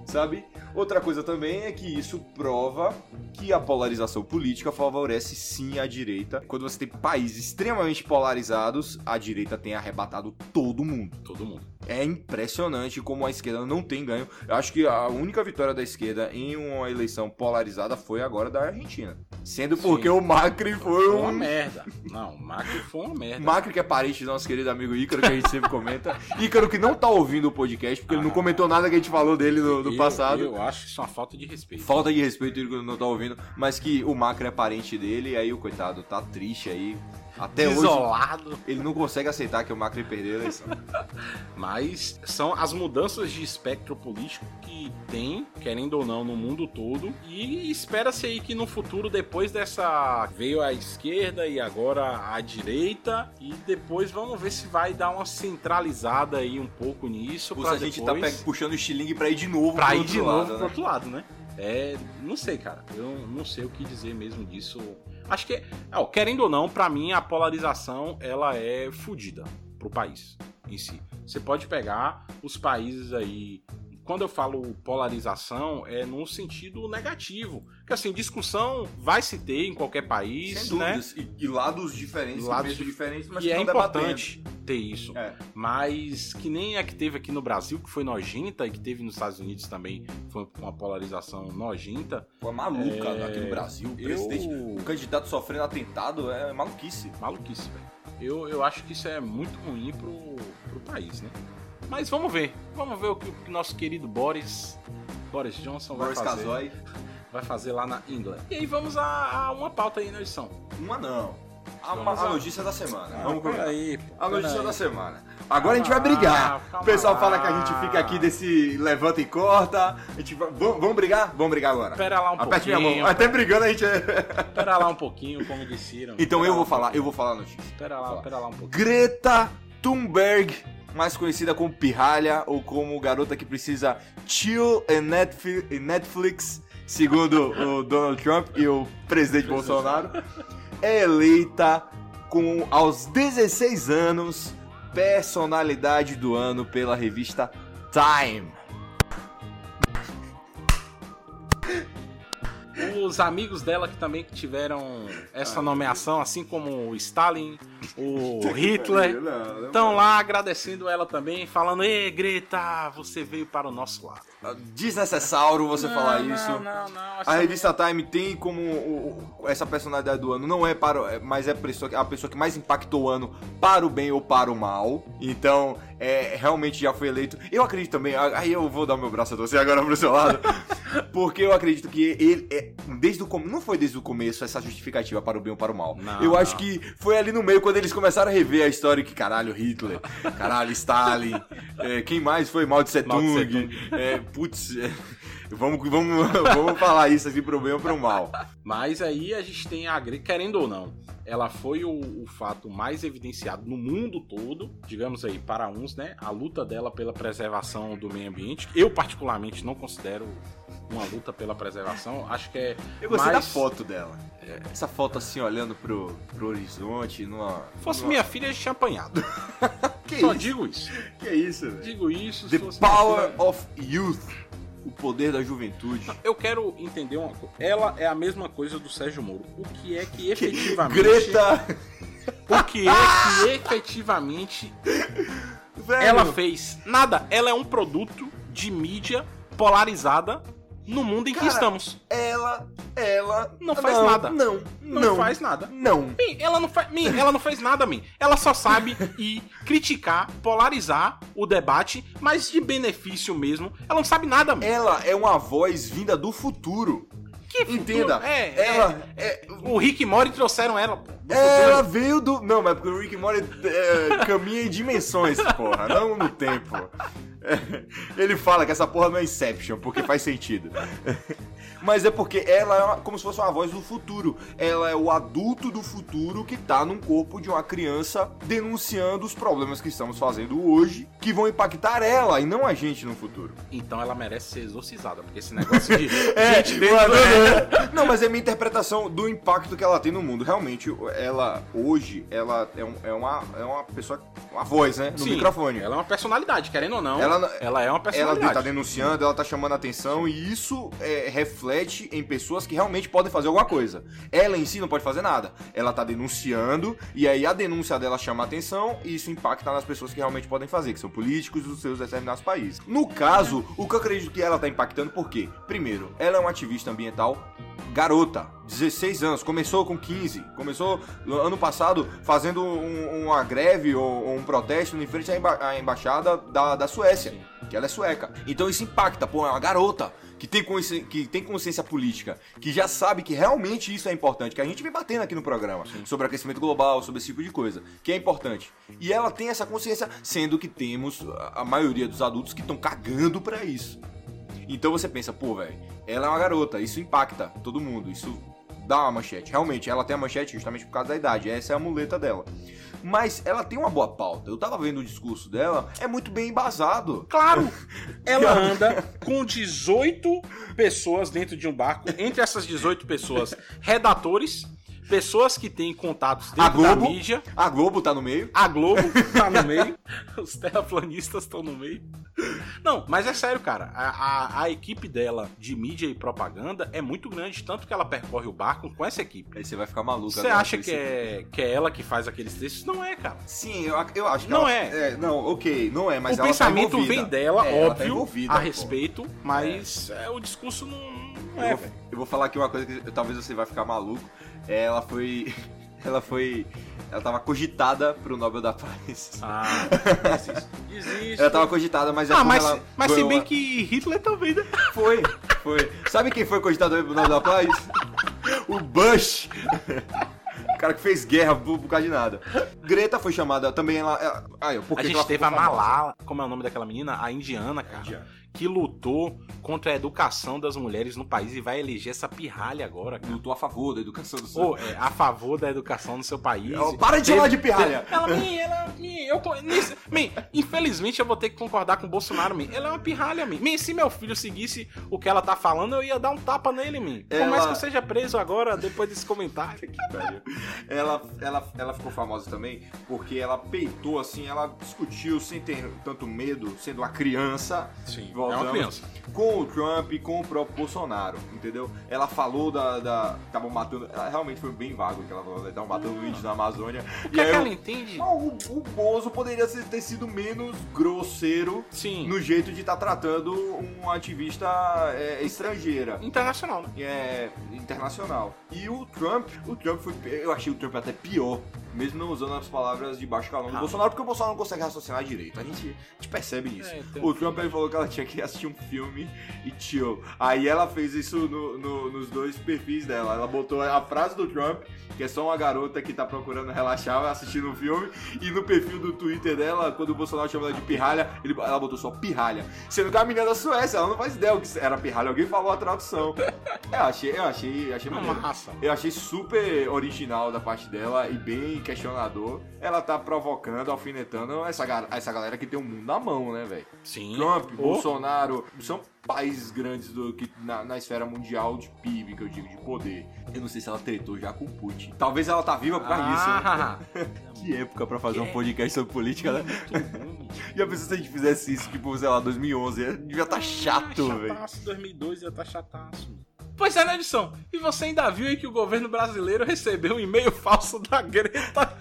Sabe? Outra coisa também é que isso prova que a polarização política favorece sim a direita. Quando você tem países extremamente polarizados, a direita tem arrebatado todo mundo. Todo mundo. É impressionante como a esquerda não tem ganho. Eu acho que a única vitória da esquerda em uma eleição polarizada foi agora da Argentina. Sendo porque sim, o Macri foi, foi um... uma merda. Não, o Macri foi uma merda. Macri, que é parente do nosso querido amigo Ícaro, que a gente sempre comenta. Ícaro, que não tá ouvindo o podcast, porque ah, ele não comentou nada que a gente falou dele no, no eu, passado. Eu acho que isso é uma falta de respeito. Falta de respeito, Ícaro não tá ouvindo, mas que o Macri é parente dele, e aí o coitado tá triste aí. Até isolado. Hoje, ele não consegue aceitar que o Macri perdeu a eleição. Mas são as mudanças de espectro político que tem, querendo ou não, no mundo todo. E espera-se aí que no futuro, depois dessa... veio a esquerda e agora a direita. E depois vamos ver se vai dar uma centralizada aí um pouco nisso. Ou se a depois... gente tá puxando o estilingue pra ir de novo pra ir de novo pro outro lado, né? É, não sei, cara. Eu não sei o que dizer mesmo disso. Acho que, ó, querendo ou não, pra mim a polarização ela é fodida pro país em si. Você pode pegar os países aí. Quando eu falo polarização, é num sentido negativo. Porque, assim, discussão vai se ter em qualquer país, sem dúvidas, né? E, e lados diferentes, lados de... diferentes, mas e que é importante debatendo. Ter isso. É. Mas que nem a que teve aqui no Brasil, que foi nojenta, e que teve nos Estados Unidos também, foi uma polarização nojenta. Foi maluca é... aqui no Brasil. O, eu... presidente, o candidato sofrendo atentado é maluquice. Maluquice, velho. Eu, eu acho que isso é muito ruim pro, pro país, né? Mas vamos ver, vamos ver o que o nosso querido Boris, Boris Johnson vai Boris fazer. Casoy. Vai fazer lá na Inglaterra. E aí vamos a, a uma pauta aí na edição. Uma não, a, uma, a notícia da semana. Não, vamos começar. Aí, pô, a notícia aí. Da semana. Agora calma, a gente vai brigar. Calma, o pessoal calma. Fala que a gente fica aqui desse levanta e corta. A gente vai, vamos, vamos brigar? Vamos brigar agora. Espera lá um Aperte pouquinho. Minha mão. Até brigando a gente... Espera lá um pouquinho, como disseram. Então eu vou falar, eu vou falar a notícia. Espera lá, espera lá um pouquinho. Greta Thunberg... mais conhecida como pirralha ou como garota que precisa chill em Netflix, segundo o Donald Trump e o presidente Bolsonaro, é eleita com, aos dezesseis anos, personalidade do ano pela revista Time. Os amigos dela que também tiveram essa nomeação, assim como o Stalin, o Hitler, estão lá agradecendo ela também, falando: Ê, Greta, você veio para o nosso lado. Desnecessário você não, falar não, isso. Não, não, não, a revista não... Time tem como o, o, essa personalidade do ano, não é para, mas é a pessoa, a pessoa que mais impactou o ano para o bem ou para o mal. Então, é, realmente já foi eleito. Eu acredito também, aí eu vou dar meu braço a você agora pro seu lado, porque eu acredito que ele é, desde o, não foi desde o começo essa justificativa para o bem ou para o mal. Não, eu não. acho que foi ali no meio quando eles começaram a rever a história que caralho, Hitler, caralho, Stalin, é, quem mais foi? Mao Tse Tung, é, putz, é, vamos, vamos, vamos falar isso assim pro bem ou pro mal. Mas aí a gente tem a Greta, querendo ou não, ela foi o, o fato mais evidenciado no mundo todo, digamos aí, para uns, né, a luta dela pela preservação do meio ambiente. Eu particularmente não considero uma luta pela preservação, acho que é... Eu gostei mais... da foto dela. É. Essa foto assim, olhando pro, pro horizonte, numa... Se fosse numa... minha filha, eu tinha apanhado. Que Só isso? digo isso. Que isso, velho? Digo isso. The power filha... of youth. O poder da juventude. Não, eu quero entender uma coisa. Ela é a mesma coisa do Sérgio Moro. O que é que efetivamente... Greta! O que é que efetivamente... Velho. Ela fez nada. Ela é um produto de mídia polarizada no mundo em Cara, que estamos. Ela, ela... Não faz não, nada. Não, não. Não faz nada. Não. Bem, ela não, fa... Bem, ela não fez nada, bem. Ela só sabe ir criticar, polarizar o debate, mas de benefício mesmo, ela não sabe nada, bem. Ela é uma voz vinda do futuro. Que futuro? Entenda. É, ela... É, é... O Rick e Morty trouxeram ela, pô. Ela futuro. Veio do... Não, mas porque o Rick e Morty é, caminha em dimensões, porra. Não no tempo. Ele fala que essa porra não é Inception, porque faz sentido. Mas é porque ela é uma, como se fosse uma voz do futuro. Ela é o adulto do futuro que tá num corpo de uma criança denunciando os problemas que estamos fazendo hoje, que vão impactar ela e não a gente no futuro. Então ela merece ser exorcizada, porque esse negócio de... é, gente dentro mano, é... Não, mas é minha interpretação do impacto que ela tem no mundo. Realmente, ela hoje, ela é, um, é, uma, é uma pessoa, uma voz, né? No Sim, microfone. Ela é uma personalidade, querendo ou não. Ela Ela, ela é uma personalidade. Ela tá denunciando, ela tá chamando a atenção e isso é, reflete em pessoas que realmente podem fazer alguma coisa. Ela em si não pode fazer nada. Ela tá denunciando e aí a denúncia dela chama a atenção e isso impacta nas pessoas que realmente podem fazer, que são políticos dos seus determinados países. No caso, o que eu acredito que ela tá impactando por quê? Primeiro, ela é uma ativista ambiental garota. dezesseis anos, começou com quinze, começou ano passado fazendo um, uma greve ou um protesto em frente à, emba- à embaixada da, da Suécia. que ela é sueca. Então isso impacta, pô, é uma garota que tem, consci... que tem consciência política, que já sabe que realmente isso é importante, que a gente vem batendo aqui no programa, sim, sobre aquecimento global, sobre esse tipo de coisa, que é importante. E ela tem essa consciência, sendo que temos a maioria dos adultos que estão cagando pra isso. Então você pensa, pô, velho, ela é uma garota, isso impacta todo mundo, isso dá uma manchete. Realmente, ela tem a manchete justamente por causa da idade, essa é a muleta dela. Mas ela tem uma boa pauta. Eu tava vendo o discurso dela, é muito bem embasado. Claro! Ela anda com dezoito pessoas dentro de um barco. Entre essas dezoito pessoas, redatores, pessoas que têm contatos dentro Globo, da mídia. A Globo tá no meio. A Globo tá no meio. Os terraplanistas estão no meio. Não, mas é sério, cara. A, a, a equipe dela de mídia e propaganda é muito grande, tanto que ela percorre o barco com essa equipe. Aí você vai ficar maluco. Você acha que é, que é ela que faz aqueles textos? Não é, cara. Sim, eu, eu acho que não ela, é. é. Não, ok, não é, mas o ela pensamento tá vem dela, é, óbvio, tá a respeito, pô. Mas é. É, o discurso não, não é, eu vou, eu vou falar aqui uma coisa que talvez você vai ficar maluco. Ela foi... Ela foi... Ela tava cogitada pro Nobel da Paz. Ah, existe. Existe. Ela tava cogitada, mas... Ah, mas, ela mas se bem uma... que Hitler também, né? Foi, foi. Sabe quem foi cogitado pro Nobel da Paz? O Bush. O cara que fez guerra por, por causa de nada. Greta foi chamada também... Ela, ela, ai, a gente teve a Malala, como é o nome daquela menina? A indiana, cara. A indiana. Que lutou contra a educação das mulheres no país e vai eleger essa pirralha agora, cara. Lutou a favor da educação do seu oh, país. É, a favor da educação no seu país. Eu, para de teve, chamar de pirralha! Teve, ela, mim, ela, mim, eu... Nesse, mim, infelizmente eu vou ter que concordar com o Bolsonaro, mim. Ela é uma pirralha, mim. Mim, se meu filho seguisse o que ela tá falando, eu ia dar um tapa nele, mim. Ela... Por mais que eu seja preso agora, depois desse comentário. Que velho. Ela, ela, ela ficou famosa também porque ela peitou, assim, ela discutiu sem ter tanto medo, sendo uma criança. Sim. Voltamos, é com o Trump e com o próprio Bolsonaro, entendeu? Ela falou da... da estavam matando... Ela realmente foi bem vago que ela falou. Estavam matando hum. índios na Amazônia. O que, é que ela eu, entende? O, o Bozo poderia ter sido menos grosseiro, sim, no jeito de estar tá tratando uma ativista é, estrangeira. Internacional, né? É, internacional. E o Trump... O Trump foi... Eu achei o Trump até pior, mesmo não usando as palavras de baixo calão do ah. Bolsonaro, porque o Bolsonaro não consegue raciocinar direito. A gente, a gente percebe isso. É, então... O Trump, ele falou que ela tinha que assistir um filme e tio. Aí ela fez isso no, no, nos dois perfis dela. Ela botou a frase do Trump, que é só uma garota que tá procurando relaxar, assistindo um filme. E no perfil do Twitter dela, quando o Bolsonaro chama ela de pirralha, ele, ela botou só pirralha. Sendo que a menina da Suécia, ela não faz ideia o que era pirralha. Alguém falou a tradução. Eu achei, eu achei, achei maneiro. Eu achei super original da parte dela e bem questionador. Ela tá provocando, alfinetando essa, essa galera que tem o mundo na mão, né, velho? Sim. Trump, oh. Bolsonaro, são países grandes do, que, na, na esfera mundial de P I B, que eu digo, de poder. Eu não sei se ela tretou já com o Putin. Talvez ela tá viva por ah, isso. Né? Que época pra fazer que um podcast sobre política, né? Já pensou se a gente fizesse isso, tipo, sei lá, dois mil e onze? Devia tá chato, velho. Ah, chataço, dois mil e doze ia tá chataço. Pois é, né, Dilson? E você ainda viu aí que o governo brasileiro recebeu um e-mail falso da Greta?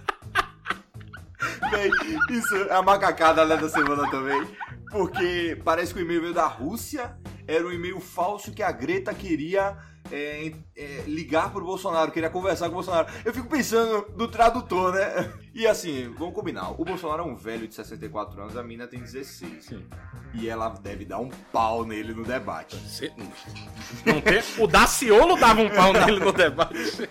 Bem, isso é a macacada, né, da semana também. Porque parece que o e-mail veio da Rússia, era um e-mail falso que a Greta queria é, é, ligar pro Bolsonaro, queria conversar com o Bolsonaro. Eu fico pensando no tradutor, né? E assim, vamos combinar, o Bolsonaro é um velho de sessenta e quatro anos, a mina tem dezesseis. Sim. E ela deve dar um pau nele no debate. Você... Não tem... O Daciolo dava um pau nele no debate.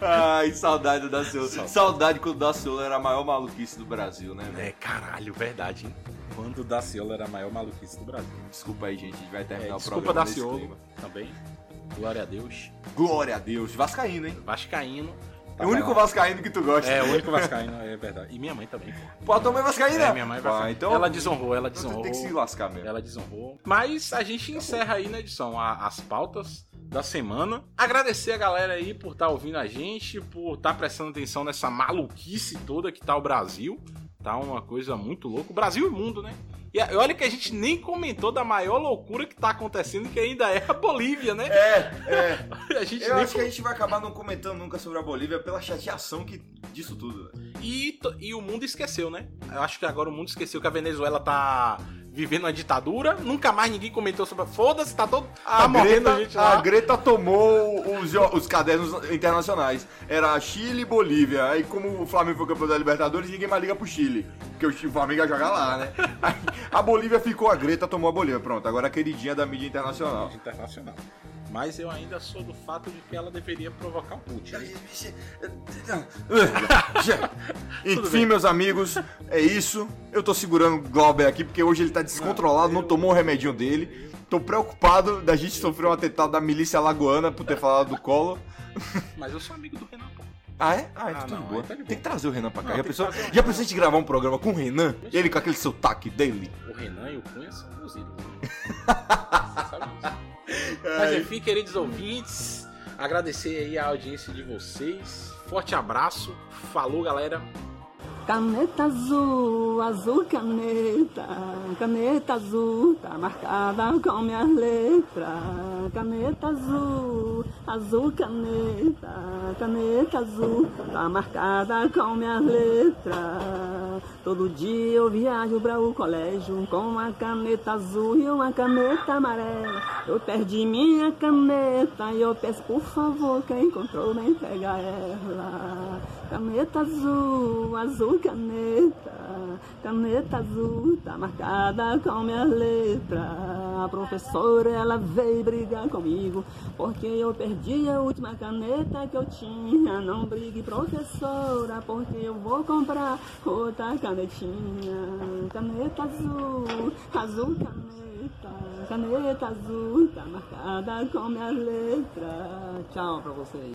Ai, saudade do Daciolo. Saudade quando o Daciolo era a maior maluquice do Brasil, né, velho? É, caralho, verdade, hein? Quando o Daciolo era a maior maluquice do Brasil. Desculpa aí, gente, a gente vai terminar é, o programa nesse clima. Desculpa, Daciolo, também. Glória a Deus. Glória a Deus. Vascaíno, hein? Vascaíno. É o único vascaíno que tu gosta. É, o único vascaíno, é verdade. E minha mãe também. Pô, a tua mãe é vascaína? É, minha mãe é vascaína. Ah, então... Ela desonrou, ela desonrou. Então, tem que se lascar mesmo. Ela desonrou. Mas a gente encerra aí na edição as pautas da semana. Agradecer a galera aí por estar tá ouvindo a gente, por estar tá prestando atenção nessa maluquice toda que tá o Brasil. Tá uma coisa muito louca. O Brasil e o mundo, né? E olha que a gente nem comentou da maior loucura que tá acontecendo, que ainda é a Bolívia, né? É, é. a gente Eu nem acho com... que a gente vai acabar não comentando nunca sobre a Bolívia pela chateação que... disso tudo. E, e o mundo esqueceu, né? Eu acho que agora o mundo esqueceu que a Venezuela tá vivendo uma ditadura, nunca mais ninguém comentou sobre... Foda-se, tá todo... Ah, a, Greta, gente lá. A Greta tomou os, os cadernos internacionais. Era Chile e Bolívia. Aí como o Flamengo foi campeão da Libertadores, ninguém mais liga pro Chile. Porque o Flamengo ia jogar lá, né? Aí, a Bolívia ficou, a Greta tomou a Bolívia. Pronto, agora a queridinha da mídia internacional. Internacional. Mas eu ainda sou do fato de que ela deveria provocar o Putin. Enfim, meus amigos, é isso. Eu tô segurando o Glauber aqui, porque hoje ele tá descontrolado, não, eu... não tomou o remedinho dele. Tô preocupado da gente sofrer um atentado da milícia lagoana por ter falado do Collor. Mas eu sou amigo do Renan, pô. Ah, é? Ah, é ah, tudo não, boa. Tá tem que trazer o Renan pra cá. Não, já pensou já a gente gravar um programa com o Renan? Mas ele com aquele sotaque dele. O Renan e o Cunha são meus ídolos. Você sabe disso. Mas enfim, queridos ouvintes, agradecer aí a audiência de vocês. Forte abraço. Falou, galera. Caneta azul, azul caneta, caneta azul, tá marcada com minhas letras. Caneta azul, azul caneta, caneta azul, tá marcada com minhas letras. Todo dia eu viajo pra o colégio com uma caneta azul e uma caneta amarela. Eu perdi minha caneta e eu peço por favor quem encontrou vem pegar ela. Caneta azul, azul caneta, caneta azul, tá marcada com minha letra. A professora, ela veio brigar comigo, porque eu perdi a última caneta que eu tinha. Não brigue, professora, porque eu vou comprar outra canetinha. Caneta azul, azul caneta, caneta azul, tá marcada com minha letra. Tchau pra vocês.